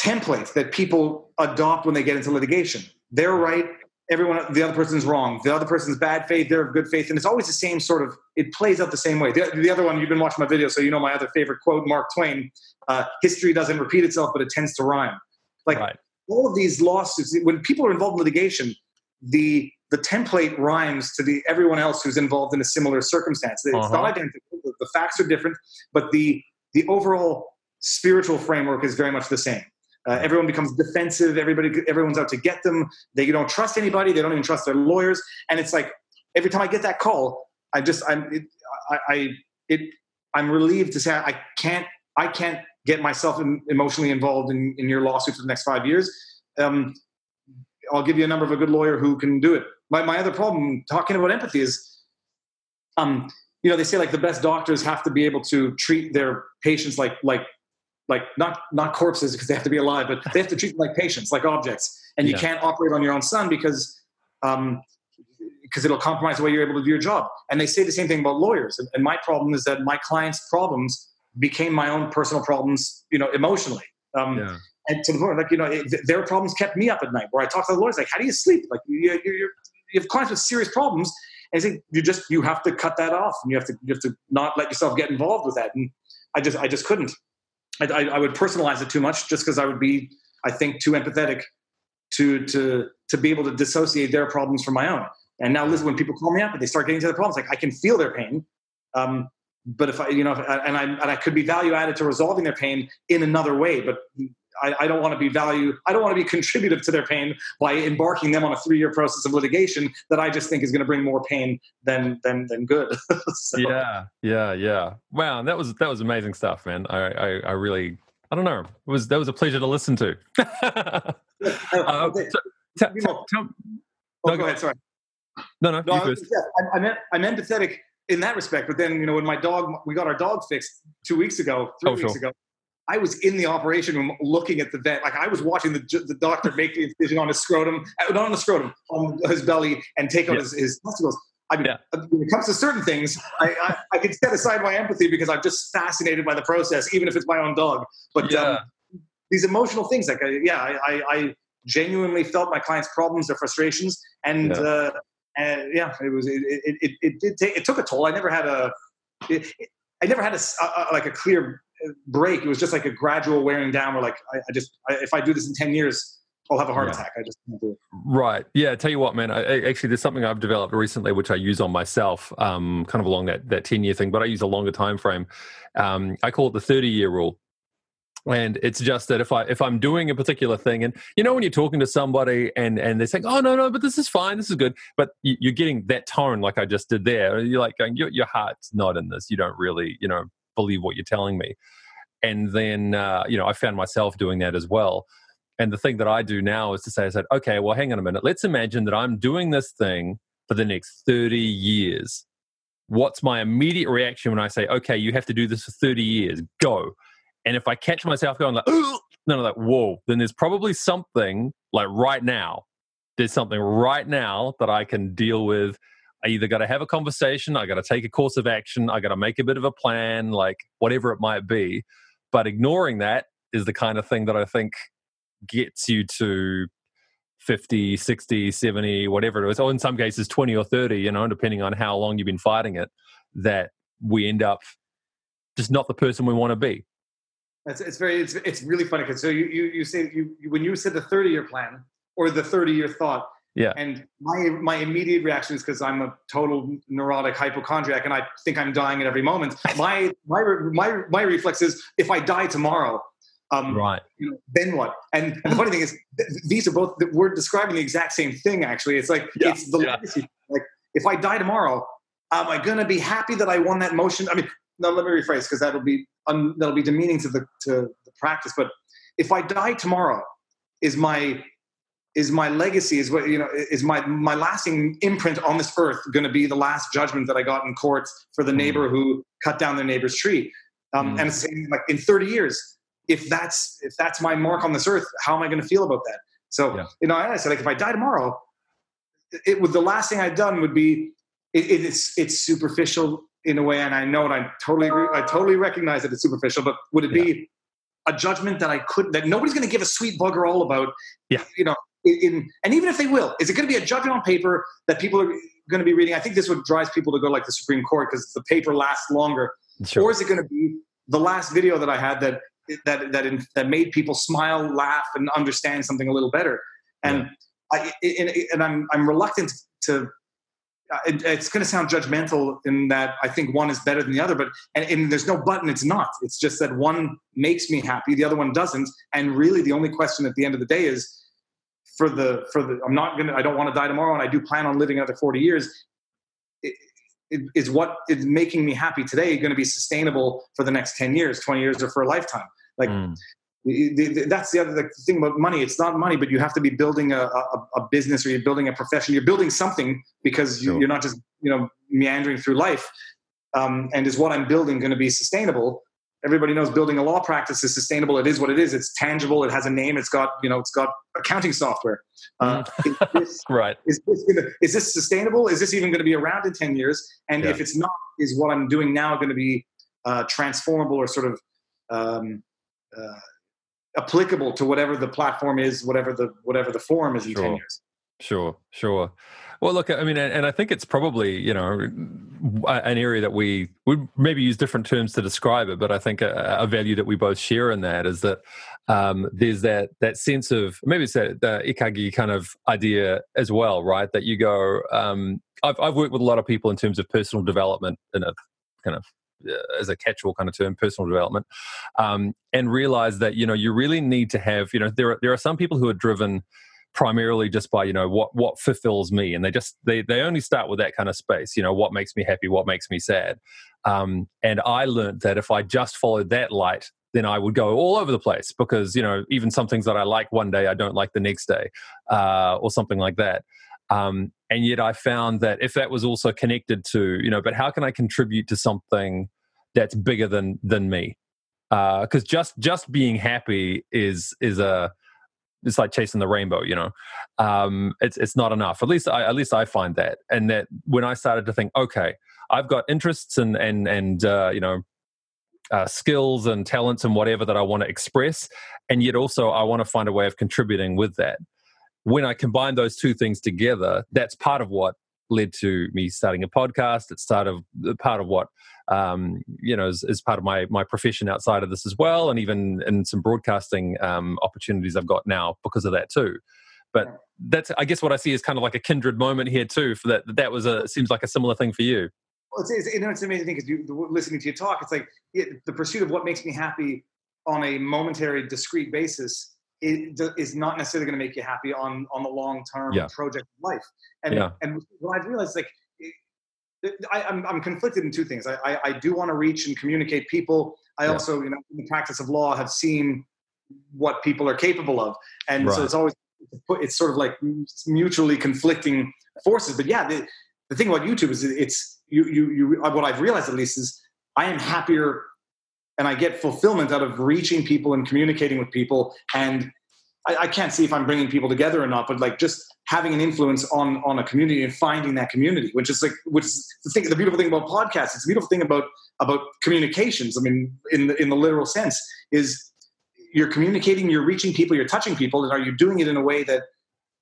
template that people adopt when they get into litigation. They're right. Everyone, the other person's wrong. The other person's bad faith. They're of good faith, and it's always the same sort of. It plays out the same way. The, the other one, you've been watching my video, so you know my other favorite quote, Mark Twain: uh, "History doesn't repeat itself, but it tends to rhyme." Like right. all of these lawsuits, when people are involved in litigation, the the template rhymes to the everyone else who's involved in a similar circumstance. It's uh-huh. not identical. The facts are different, but the the overall spiritual framework is very much the same. Uh, everyone becomes defensive. Everybody, everyone's out to get them. They don't trust anybody. They don't even trust their lawyers. And it's like every time I get that call, I just, I'm, it, I, I, it, I'm relieved to say I can't, I can't get myself in, emotionally involved in, in your lawsuit for the next five years. Um, I'll give you a number of a good lawyer who can do it. My, my other problem talking about empathy is, um, you know, they say like the best doctors have to be able to treat their patients like like. Like not not corpses because they have to be alive, but they have to treat them like patients, like objects. And you yeah. can't operate on your own son because um, because it'll compromise the way you're able to do your job. And they say the same thing about lawyers. And, and my problem is that my clients' problems became my own personal problems, you know, emotionally. Um, yeah. And to the point, like you know, it, their problems kept me up at night. Where I talk to the lawyers, like, how do you sleep? Like you you you have clients with serious problems, and I think you just you have to cut that off, and you have to you have to not let yourself get involved with that. And I just I just couldn't. I, I would personalize it too much just because I would be, I think, too empathetic to to to be able to dissociate their problems from my own. And now, listen, when people call me up and they start getting to their problems, like I can feel their pain, um, but if I, you know, if I, and I and I could be value added to resolving their pain in another way, but I, I don't want to be value, I don't want to be contributive to their pain by embarking them on a three-year process of litigation that I just think is going to bring more pain than than than good. so. Yeah, yeah, yeah. Wow, that was that was amazing stuff, man. I I, I really, I don't know, it was that was a pleasure to listen to. uh, okay. so, t- t- oh, t- no, go ahead. Sorry. No, no. no I was, yeah, I'm, I'm empathetic in that respect, but then you know when my dog, we got our dog fixed two weeks ago, three oh, weeks sure. ago. I was in the operation room looking at the vet. Like I was watching the the doctor make the incision on his scrotum, not on the scrotum, on his belly and take out yeah. his, his testicles. I mean, yeah. when it comes to certain things, I, I, I can set aside my empathy because I'm just fascinated by the process, even if it's my own dog. But yeah. um, these emotional things, like, I, yeah, I, I genuinely felt my clients' problems, their frustrations. And yeah, uh, and yeah it was, it, it, it, it did take, it took a toll. I never had a, it, it, I never had a, a, like a clear break. It was just like a gradual wearing down where like I, I just I, if I do this in ten years I'll have a heart yeah. attack. I just can't do it. Right. Yeah, tell you what, man, I, actually there's something I've developed recently which I use on myself, um kind of along that that ten year thing, but I use a longer time frame. um I call it the thirty year rule. And it's just that if I if I'm doing a particular thing, and you know when you're talking to somebody and and they're saying, oh no no, but this is fine, this is good, but you, you're getting that tone like I just did there. You're like going, your, your heart's not in this. You don't really, you know, believe what you're telling me. And then uh, you know, I found myself doing that as well. And the thing that I do now is to say, I said, okay, well, hang on a minute. Let's imagine that I'm doing this thing for the next thirty years. What's my immediate reaction when I say, okay, you have to do this for thirty years, go. And if I catch myself going like, oh, no, no, like, whoa, then there's probably something like right now. There's something right now that I can deal with. I either got to have a conversation, I got to take a course of action, I got to make a bit of a plan, like whatever it might be. But ignoring that is the kind of thing that I think gets you to fifty, sixty, seventy, whatever it is, or in some cases twenty or thirty, you know, depending on how long you've been fighting it, that we end up just not the person we want to be. It's, it's very, it's, it's really funny because so you, you, you say you, you when you said the thirty-year plan or the thirty-year thought, yeah. And my my immediate reaction is because I'm a total neurotic hypochondriac and I think I'm dying at every moment. My my my my reflex is if I die tomorrow, um, right? You know, then what? And, and the funny thing is, th- these are both we're describing the exact same thing. Actually, it's like yeah. it's the yeah. legacy. Like if I die tomorrow, am I gonna be happy that I won that motion? I mean, no, let me rephrase because that'll be un, that'll be demeaning to the to the practice. But if I die tomorrow, is my Is my legacy, is what you know, is my my lasting imprint on this earth going to be the last judgment that I got in courts for the neighbor who cut down their neighbor's tree? Um, mm. And it's like in thirty years, if that's if that's my mark on this earth, how am I going to feel about that? So yeah. you know, I said like if I die tomorrow, it would the last thing I've done would be it, it, it's it's superficial in a way, and I know, and I totally agree, I totally recognize that it's superficial, but would it yeah. be a judgment that I could that nobody's going to give a sweet bugger all about? Yeah, you know. In, and even if they will, is it going to be a judgment on paper that people are going to be reading? I think this would drive people to go like the Supreme Court because the paper lasts longer. Sure. Or is it going to be the last video that I had that that that in, that made people smile, laugh, and understand something a little better? And yeah. I and, and I'm I'm reluctant to. It, it's going to sound judgmental in that I think one is better than the other, but and, and there's no but and it's not. It's just that one makes me happy, the other one doesn't. And really, the only question at the end of the day is. For the for the I'm not gonna I don't want to die tomorrow and I do plan on living another forty years. It, it, is what is making me happy today going to be sustainable for the next ten years, twenty years, or for a lifetime? Like mm. the, the, that's the other the thing about money. It's not money, but you have to be building a, a, a business or you're building a profession. You're building something because you, sure. you're not just you know meandering through life. Um, and is what I'm building going to be sustainable? Everybody knows building a law practice is sustainable. It is what it is. It's tangible. It has a name. It's got, you know, it's got accounting software. Uh, is this, right. Is this, gonna, is this sustainable? Is this even going to be around in ten years? And yeah. if it's not, is what I'm doing now going to be uh, transformable or sort of um, uh, applicable to whatever the platform is, whatever the whatever the form is in sure. ten years? Sure, sure. Well, look, I mean, and I think it's probably, you know, an area that we would maybe use different terms to describe it, but I think a, a value that we both share in that is that um, there's that that sense of, maybe it's that the Ikagi kind of idea as well, right? That you go, um, I've, I've worked with a lot of people in terms of personal development in a kind of, uh, as a catch-all kind of term, personal development, um, and realize that, you know, you really need to have, you know, there are, there are some people who are driven primarily just by, you know, what what fulfills me. And they just, they they only start with that kind of space, you know, what makes me happy, what makes me sad. Um, and I learned that if I just followed that light, then I would go all over the place because, you know, even some things that I like one day, I don't like the next day uh, or something like that. Um, and yet I found that if that was also connected to, you know, but how can I contribute to something that's bigger than than me? Because uh, just just being happy is is a, it's like chasing the rainbow, you know. Um, it's it's not enough. At least I at least I find that. And that when I started to think, okay, I've got interests and and and uh, you know, uh, skills and talents and whatever that I want to express, and yet also I want to find a way of contributing with that. When I combine those two things together, that's part of what led to me starting a podcast. It's part of part of what um, you know is, is part of my my profession outside of this as well, and even in some broadcasting um, opportunities I've got now because of that too. But that's, I guess, what I see is kind of like a kindred moment here too. For that, that was a seems like a similar thing for you. Well, it's, it's, you know, it's amazing because listening to you talk, it's like it, the pursuit of what makes me happy on a momentary, discrete basis is, is not necessarily going to make you happy on on the long term yeah. project of life. And yeah. and what I've realized, like, I, I'm I'm conflicted in two things. I I, I do want to reach and communicate people. I yeah. also, you know, in the practice of law, have seen what people are capable of. And right. so it's always, it's sort of like mutually conflicting forces. But yeah, the, the thing about YouTube is it's, you, you, you, what I've realized at least is I am happier and I get fulfillment out of reaching people and communicating with people. And I, I can't see if I'm bringing people together or not, but like just having an influence on, on a community and finding that community, which is like, which is the thing, the beautiful thing about podcasts. It's the beautiful thing about, about communications. I mean, in the, in the literal sense is you're communicating, you're reaching people, you're touching people. And are you doing it in a way that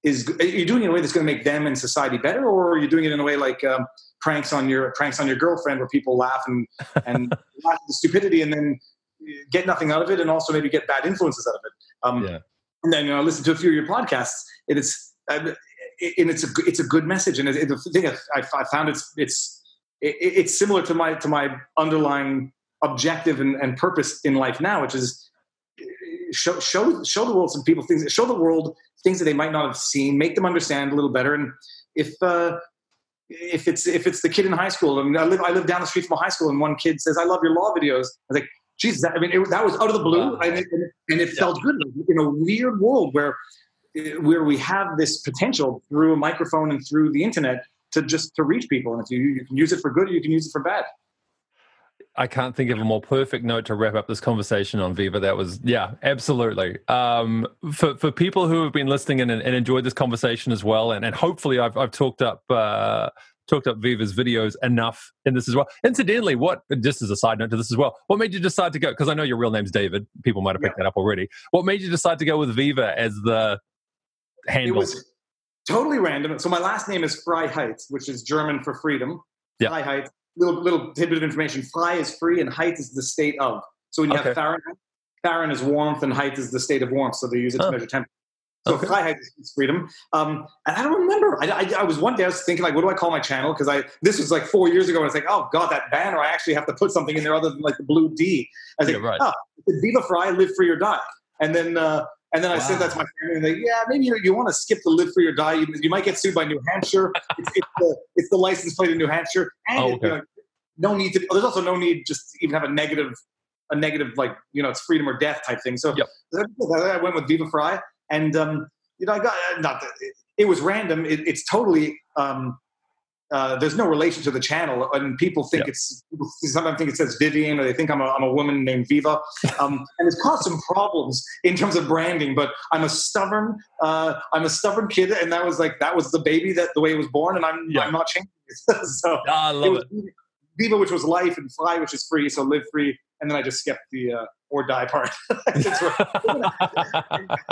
is, are you doing it in a way that's going to make them and society better? Or are you doing it in a way like, um, pranks on your pranks on your girlfriend where people laugh and, and laugh at the stupidity and then get nothing out of it. And also maybe get bad influences out of it. Um, yeah. And then, you know, I listened to a few of your podcasts and it's, and it's a, it's a good message. And the thing I, I found it's, it's, it's similar to my, to my underlying objective and, and purpose in life now, which is show, show, show the world some people things, show the world things that they might not have seen, make them understand a little better. And if, uh, if it's, if it's the kid in high school, I mean, I live, I live down the street from a high school and one kid says, I love your law videos. I was like, Jesus, that, I mean, it, that was out of the blue. And it, and it felt good in a weird world where, where we have this potential through a microphone and through the internet to just to reach people. And if you, you can use it for good or you can use it for bad. I can't think of a more perfect note to wrap up this conversation on, Viva. That was, yeah, absolutely. Um, for, for people who have been listening in and, and enjoyed this conversation as well, and, and hopefully I've, I've talked up uh, talked up Viva's videos enough in this as well. Incidentally, what, just as a side note to this as well, what made you decide to go, because I know your real name's David, people might have picked yeah. that up already. What made you decide to go with Viva as the handle? It was totally random. So my last name is Freiheit, which is German for freedom. Yep. Freiheit. Little, little tidbit of information. Frei is free and height is the state of. So when you okay. have Fahrenheit, Fahrenheit is warmth and height is the state of warmth. So they use it to oh. measure temperature. So okay. Freiheit is freedom. Um, and I don't remember. I, I, I was one day I was thinking like, what do I call my channel? Because I this was like four years ago. And I was like, oh God, that banner. I actually have to put something in there other than like the blue D. I was yeah, like, right. oh, Viva Frei, live free or die. And then uh, and then wow. I said that to my family. And they yeah, maybe you, you want to skip the live free or die. You, you might get sued by New Hampshire. it's, it's, the, it's the license plate in New Hampshire. And oh, okay. you know, no need to. There's also no need just to even have a negative, a negative like you know it's freedom or death type thing. So yep. I went with Viva Frei, and um, you know I got not. It, it was random. It, it's totally. Um, uh, there's no relation to the channel, and people think yep. it's. Sometimes think it says Vivian, or they think I'm a, I'm a woman named Viva, um, and it's caused some problems in terms of branding. But I'm a stubborn. Uh, I'm a stubborn kid, and that was like that was the baby that the way it was born, and I'm yep. I'm not changing it. so oh, I love it. Was, it. Viva, which was life, and Frei, which is free, so live free. And then I just skipped the uh, or die part.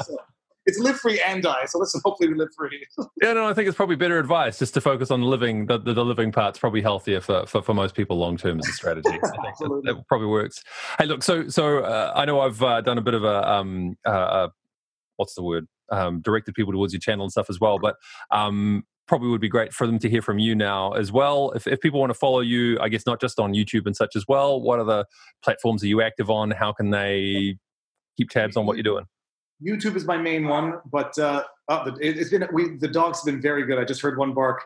so it's live free and die. So listen, hopefully we live free. yeah, no, I think it's probably better advice just to focus on living. The, the, the living part's probably healthier for, for, for most people long term as a strategy. I think that, that probably works. Hey, look, so so uh, I know I've uh, done a bit of a um uh, uh, what's the word um, directed people towards your channel and stuff as well, but um. probably would be great for them to hear from you now as well. If, if people want to follow you, I guess not just on YouTube and such as well, what are the platforms are you active on? How can they keep tabs on what you're doing? YouTube is my main one, but uh, oh, it's been we, the dogs have been very good. I just heard one bark.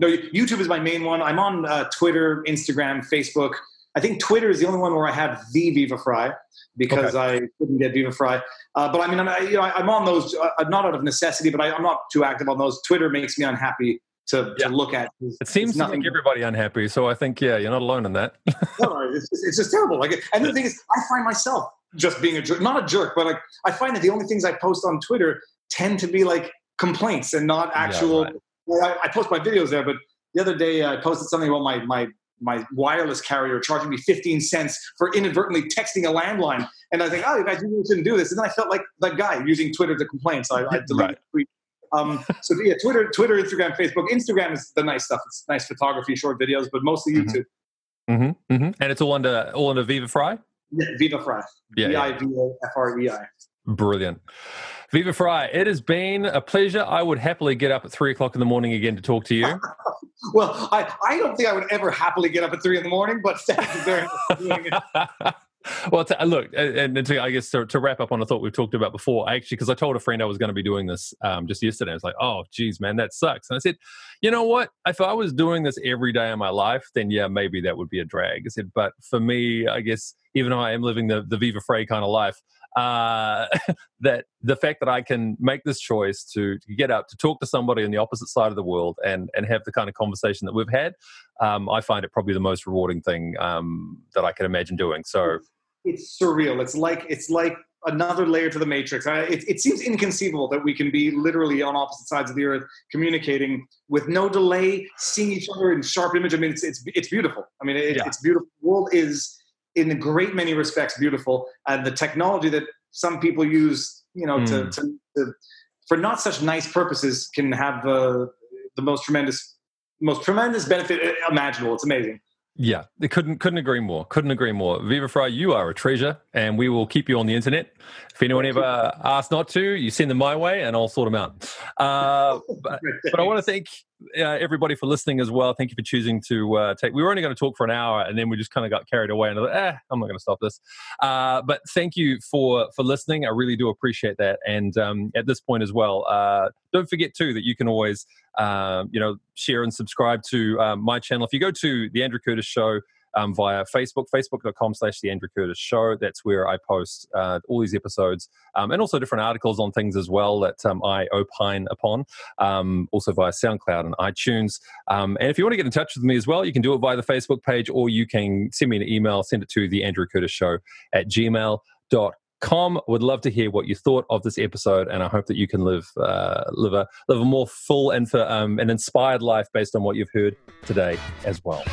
No, YouTube is my main one. I'm on uh, Twitter, Instagram, Facebook. I think Twitter is the only one where I have the Viva Frei because okay. I couldn't get Viva Frei. Uh, but I mean, I'm, I, you know, I, I'm on those, uh, not out of necessity, but I, I'm not too active on those. Twitter makes me unhappy to, yeah. to look at. It's, it seems to make everybody unhappy. So I think, yeah, you're not alone in that. no, it's, just, it's just terrible. Like, and the thing is, I find myself just being a jerk, not a jerk, but like I find that the only things I post on Twitter tend to be like complaints and not actual, yeah, right. well, I, I post my videos there, but the other day I posted something about my, my, my wireless carrier charging me fifteen cents for inadvertently texting a landline. And I was like, oh, you guys you really shouldn't do this. And then I felt like that guy using Twitter to complain. So I, I deleted right. the tweet. Um, so yeah, Twitter, Twitter, Instagram, Facebook. Instagram is the nice stuff. It's nice photography, short videos, but mostly YouTube. Mm-hmm. Mm-hmm. And it's all under, all under Viva Frei? Yeah, Viva Frei. Yeah, V I V A F R E I. Brilliant. Viva Frei, it has been a pleasure. I would happily get up at three o'clock in the morning again to talk to you. Well, I, I don't think I would ever happily get up at three in the morning, but thank you very much for doing it. Well, to, look, and, and to, I guess to, to wrap up on a thought we've talked about before, I actually, because I told a friend I was going to be doing this um, just yesterday. I was like, oh, geez, man, that sucks. And I said, you know what? If I was doing this every day of my life, then yeah, maybe that would be a drag. I said, but for me, I guess, even though I am living the, the Viva Frei kind of life, uh, that the fact that I can make this choice to, to get up, to talk to somebody on the opposite side of the world and, and have the kind of conversation that we've had, um, I find it probably the most rewarding thing um, that I can imagine doing. So it's surreal. It's like, it's like another layer to the Matrix. I, it, it seems inconceivable that we can be literally on opposite sides of the earth, communicating with no delay, seeing each other in sharp image. I mean, it's it's, it's beautiful. I mean, it, yeah. it's beautiful. The world is, in a great many respects, beautiful. And the technology that some people use, you know, mm. to, to, to for not such nice purposes, can have uh, the most tremendous, most tremendous benefit imaginable. It's amazing. Yeah, they couldn't couldn't agree more. Couldn't agree more. Viva Frei, you are a treasure, and we will keep you on the internet. If anyone ever asks not to, you send them my way, and I'll sort them out. Uh, but, but I want to thank uh, everybody for listening as well. Thank you for choosing to uh, take. We were only going to talk for an hour, and then we just kind of got carried away, and I was like, eh, I'm not going to stop this. Uh, but thank you for for listening. I really do appreciate that. And um, at this point as well, uh, don't forget too that you can always. Um, you know, share and subscribe to um, my channel. If you go to The Andrew Curtis Show um, via Facebook, facebook.com slash The Andrew Curtis Show, that's where I post uh, all these episodes um, and also different articles on things as well that um, I opine upon, um, also via SoundCloud and iTunes. Um, and if you want to get in touch with me as well, you can do it via the Facebook page, or you can send me an email, send it to The Andrew Curtis Show at gmail dot com. Com would love to hear what you thought of this episode, and I hope that you can live uh, live a live a more full and for um, an inspired life based on what you've heard today as well.